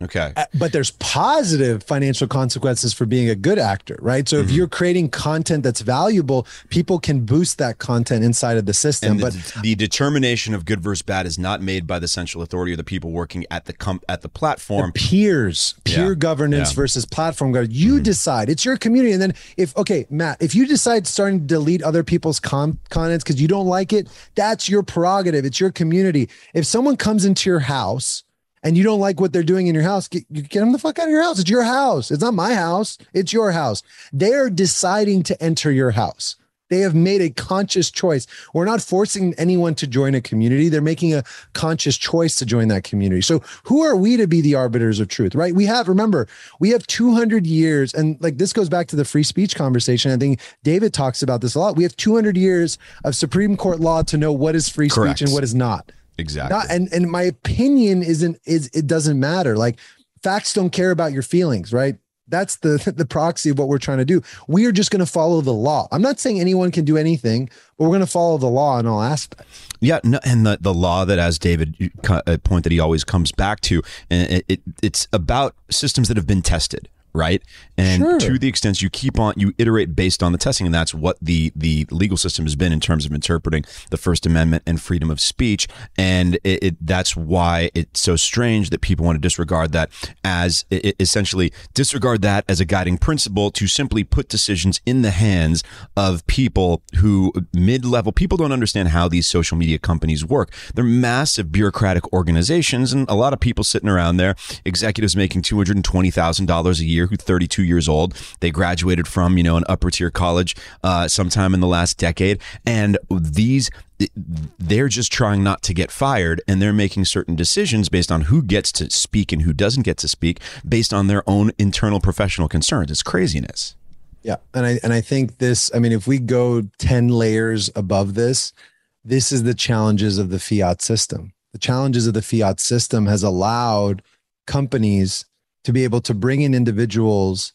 Okay. But there's positive financial consequences for being a good actor, right? So if you're creating content that's valuable, people can boost that content inside of the system. And the determination of good versus bad is not made by the central authority or the people working at the platform. The peers, peer governance versus platform governance. You decide. It's your community. And then if, okay, Matt, if you decide starting to delete other people's comments because you don't like it, that's your prerogative. It's your community. If someone comes into your house and you don't like what they're doing in your house, get them the fuck out of your house. It's your house. It's not my house. It's your house. They are deciding to enter your house. They have made a conscious choice. We're not forcing anyone to join a community. They're making a conscious choice to join that community. So who are we to be the arbiters of truth, right? We have, remember, we have 200 years, and like this goes back to the free speech conversation. I think David talks about this a lot. We have 200 years of Supreme Court law to know what is free speech and what is not. Exactly. Not, and my opinion is it doesn't matter. Like facts don't care about your feelings, right? That's the proxy of what we're trying to do. We are just going to follow the law. I'm not saying anyone can do anything, but we're going to follow the law in all aspects. Yeah. No, and the law that, as David, a point that he always comes back to, and it's about systems that have been tested. Right. And to the extent you iterate based on the testing. And that's what the legal system has been in terms of interpreting the First Amendment and freedom of speech. And that's why it's so strange that people want to disregard that as essentially disregard that as a guiding principle to simply put decisions in the hands of people who mid-level people don't understand how these social media companies work. They're massive bureaucratic organizations and a lot of people sitting around there, executives making $220,000 a year, who 32 years old. They graduated from, you know, an upper tier college sometime in the last decade. And they're just trying not to get fired, and they're making certain decisions based on who gets to speak and who doesn't get to speak based on their own internal professional concerns. It's craziness. Yeah. And I think this, I mean, if we go 10 layers above this, this is the challenges of the fiat system. The challenges of the fiat system has allowed companies to be able to bring in individuals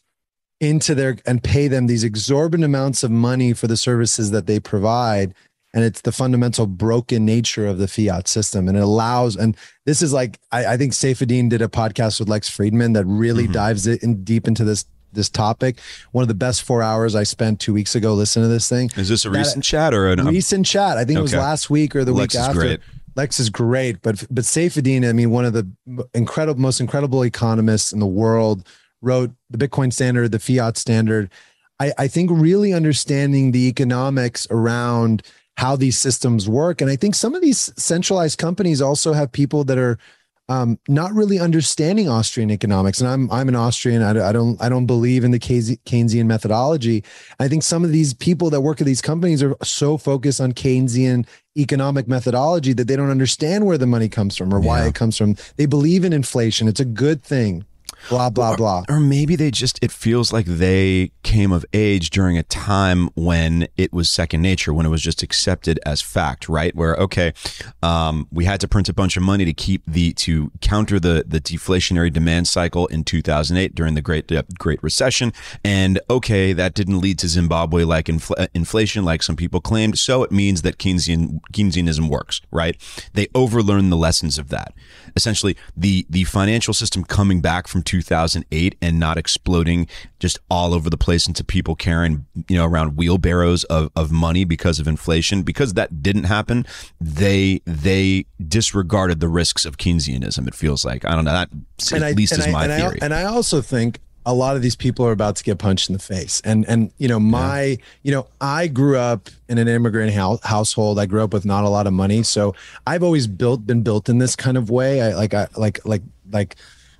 into their and pay them these exorbitant amounts of money for the services that they provide. And it's the fundamental broken nature of the fiat system. And it allows, and this is like, I think Saifedean did a podcast with Lex Friedman that really dives in deep into this topic. One of the best 4 hours I spent 2 weeks ago listening to this thing. Is this a recent chat or a recent chat? I think it was last week or the week after. Great. Lex is great, but Saifedean, I mean, one of the most incredible economists in the world, wrote the Bitcoin Standard, the Fiat Standard. I think really understanding the economics around how these systems work. And I think some of these centralized companies also have people that are not really understanding Austrian economics. And I'm an Austrian. I don't believe in the Keynesian methodology. I think some of these people that work at these companies are so focused on Keynesian economic methodology that they don't understand where the money comes from or why it comes from. They believe in inflation. It's a good thing. blah, blah, blah. Or maybe they just, it feels like they came of age during a time when it was second nature, when it was just accepted as fact, right? Where, okay, we had to print a bunch of money to keep to counter the deflationary demand cycle in 2008 during the Great Recession. And okay, that didn't lead to Zimbabwe like inflation, like some people claimed. So it means that Keynesianism works, right? They overlearn the lessons of that. Essentially, the financial system coming back from 2008 and not exploding just all over the place into people carrying, you know, around wheelbarrows of money because of inflation, because that didn't happen. They disregarded the risks of Keynesianism, it feels like. I don't know. That at least is my theory. And I also think a lot of these people are about to get punched in the face. And you know, I grew up in an immigrant household. I grew up with not a lot of money. So I've always been built in this kind of way. I like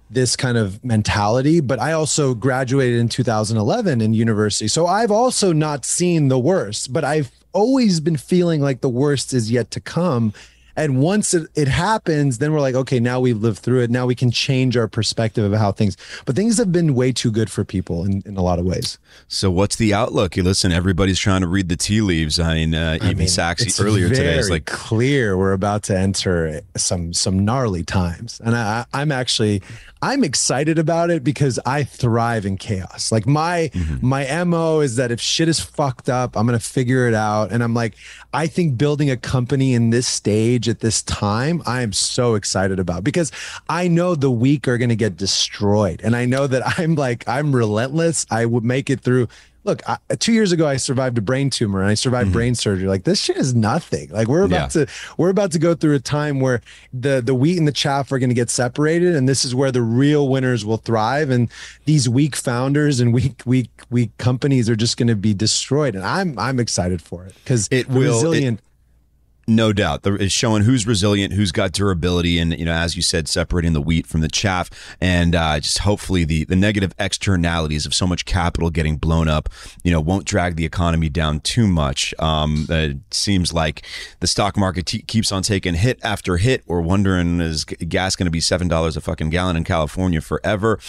this kind of mentality, but I also graduated in 2011 in university. So I've also not seen the worst, but I've always been feeling like the worst is yet to come. And once it happens, then we're like, okay, now we've lived through it. Now we can change our perspective of how things, but things have been way too good for people in a lot of ways. So what's the outlook? You listen, everybody's trying to read the tea leaves. I mean, even Sachs earlier today is like clear. We're about to enter some gnarly times. And I'm excited about it because I thrive in chaos. Like my MO is that if shit is fucked up, I'm going to figure it out. And I'm like, I think building a company in this stage at this time, I am so excited about, because I know the weak are going to get destroyed. And I know that I'm relentless. I would make it through. Look, 2 years ago, I survived a brain tumor and I survived brain surgery. Like, this shit is nothing. Like, we're about to go through a time where the wheat and the chaff are going to get separated. And this is where the real winners will thrive. And these weak founders and weak companies are just going to be destroyed. And I'm excited for it because it will resilient. No doubt. It's showing who's resilient, who's got durability, and, you know, as you said, separating the wheat from the chaff, and just hopefully the negative externalities of so much capital getting blown up, you know, won't drag the economy down too much. It seems like the stock market keeps on taking hit after hit. We're wondering, is gas going to be $7 a fucking gallon in California forever?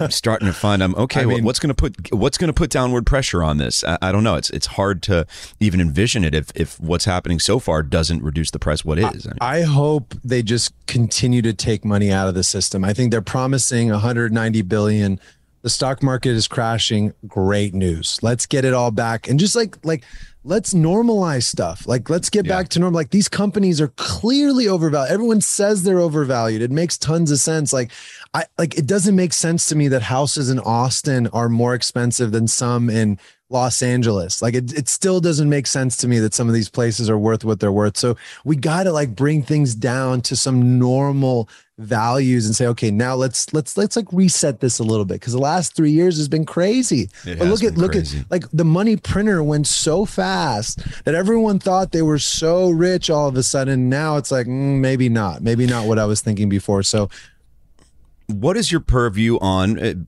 I'm starting to find what's going to put downward pressure on this? I don't know. It's hard to even envision it if what's happening so far doesn't reduce the price. What is? I hope they just continue to take money out of the system. I think they're promising $190 billion. The stock market is crashing. Great news. Let's get it all back. And just like let's normalize stuff. Like, let's get back to normal. Like, these companies are clearly overvalued. Everyone says they're overvalued. It makes tons of sense. Like, it doesn't make sense to me that houses in Austin are more expensive than some in Los Angeles. Like, it still doesn't make sense to me that some of these places are worth what they're worth. So we got to like bring things down to some normal values and say, okay, now let's like reset this a little bit, because the last 3 years has been crazy. But look at like the money printer went so fast that everyone thought they were so rich all of a sudden. Now it's like, maybe not what I was thinking before. So what is your purview on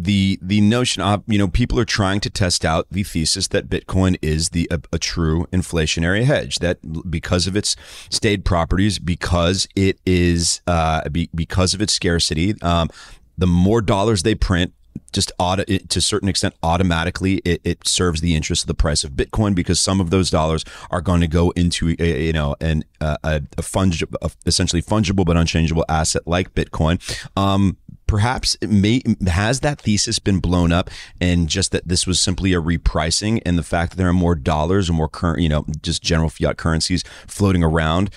the notion of, you know, people are trying to test out the thesis that Bitcoin is a true inflationary hedge, that because of its staid properties, because it is because of its scarcity, the more dollars they print, just to a certain extent, automatically it serves the interest of the price of Bitcoin, because some of those dollars are going to go into essentially fungible but unchangeable asset like Bitcoin. Perhaps has that thesis been blown up, and just that this was simply a repricing, and the fact that there are more dollars and more current, you know, just general fiat currencies floating around,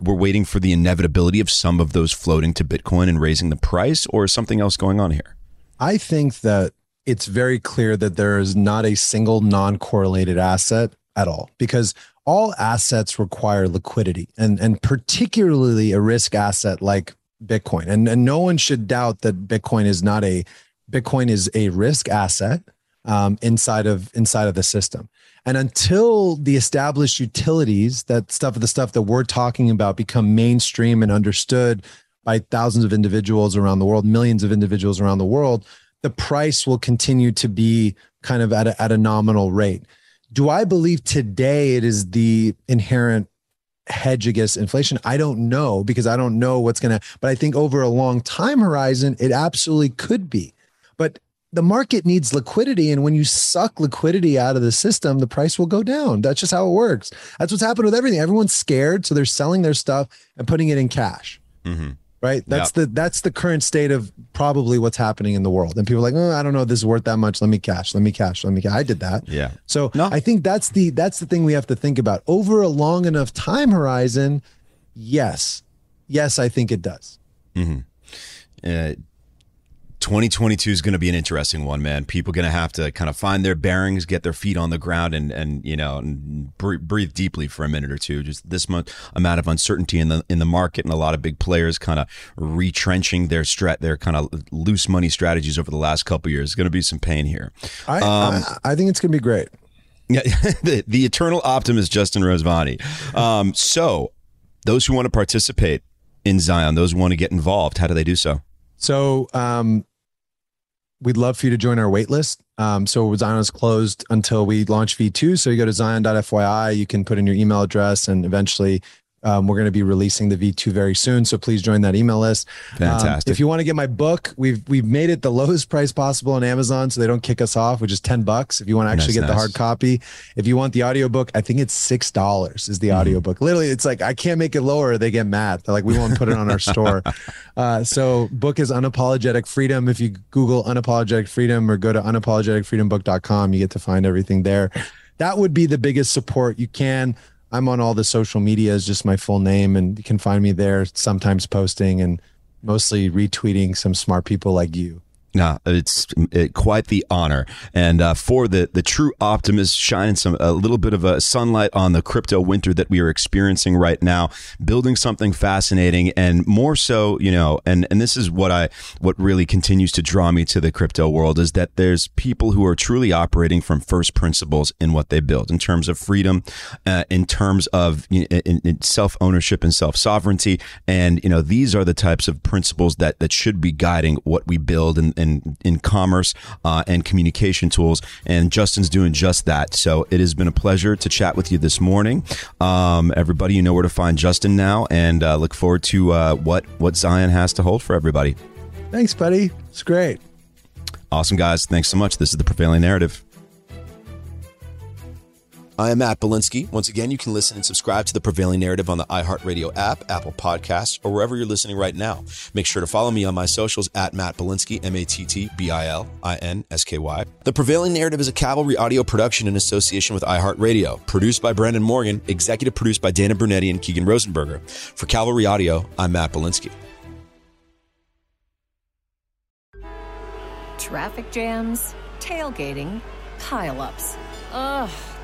we're waiting for the inevitability of some of those floating to Bitcoin and raising the price, or is something else going on here? I think that it's very clear that there is not a single non-correlated asset at all, because all assets require liquidity, and particularly a risk asset like Bitcoin. And no one should doubt that Bitcoin is a risk asset inside of the system. And until the established utilities, the stuff that we're talking about, become mainstream and understood by thousands of individuals around the world, millions of individuals around the world, the price will continue to be kind of at a nominal rate. Do I believe today it is the inherent hedge against inflation? I don't know, because I don't know what's going to, but I think over a long time horizon, it absolutely could be. But the market needs liquidity. And when you suck liquidity out of the system, the price will go down. That's just how it works. That's what's happened with everything. Everyone's scared. So they're selling their stuff and putting it in cash. Mm-hmm. Right. That's the current state of probably what's happening in the world. And people are like, oh, I don't know if this is worth that much. Let me cash. I did that. Yeah. So no. I think that's the thing we have to think about over a long enough time horizon. Yes, I think it does. Mm-hmm. 2022 is going to be an interesting one, man. People are going to have to kind of find their bearings, get their feet on the ground, and breathe deeply for a minute or two. Just this amount of uncertainty in the market, and a lot of big players kind of retrenching their kind of loose money strategies over the last couple of years. There's going to be some pain here. I think it's going to be great. Yeah, the eternal optimist, Justin Rezvani. So those who want to participate in Zion, those who want to get involved, how do they do so? So, we'd love for you to join our wait list. So Zion is closed until we launch V2. So you go to zion.fyi, you can put in your email address, and eventually we're going to be releasing the V2 very soon. So please join that email list. Fantastic. If you want to get my book, we've made it the lowest price possible on Amazon, so they don't kick us off, which is $10. If you want to actually get the hard copy. If you want the audiobook, I think it's $6 is the audiobook. Literally, it's like, I can't make it lower. They get mad. They're like, we won't put it on our store. So book is Unapologetic Freedom. If you Google Unapologetic Freedom or go to unapologeticfreedombook.com, you get to find everything there. That would be the biggest support you can. I'm on all the social medias, just my full name, and you can find me there, sometimes posting and mostly retweeting some smart people like you. No, it's quite the honor. And for the true optimist, shining a little bit of a sunlight on the crypto winter that we are experiencing right now, building something fascinating, and more so, and this is what really continues to draw me to the crypto world, is that there's people who are truly operating from first principles in what they build, in terms of freedom, in terms of self-ownership and self-sovereignty. And, these are the types of principles that should be guiding what we build in commerce and communication tools. And Justin's doing just that. So it has been a pleasure to chat with you this morning. Everybody, you know where to find Justin now, and look forward to what Zion has to hold for everybody. Thanks, buddy. It's great. Awesome, guys. Thanks so much. This is The Prevailing Narrative. I am Matt Belinsky. Once again, you can listen and subscribe to The Prevailing Narrative on the iHeartRadio app, Apple Podcasts, or wherever you're listening right now. Make sure to follow me on my socials at Matt Belinsky, MattBlinsky. The Prevailing Narrative is a Cavalry audio production in association with iHeartRadio, produced by Brandon Morgan, executive produced by Dana Brunetti and Keegan Rosenberger. For Cavalry Audio, I'm Matt Belinsky. Traffic jams, tailgating, pileups. Ugh,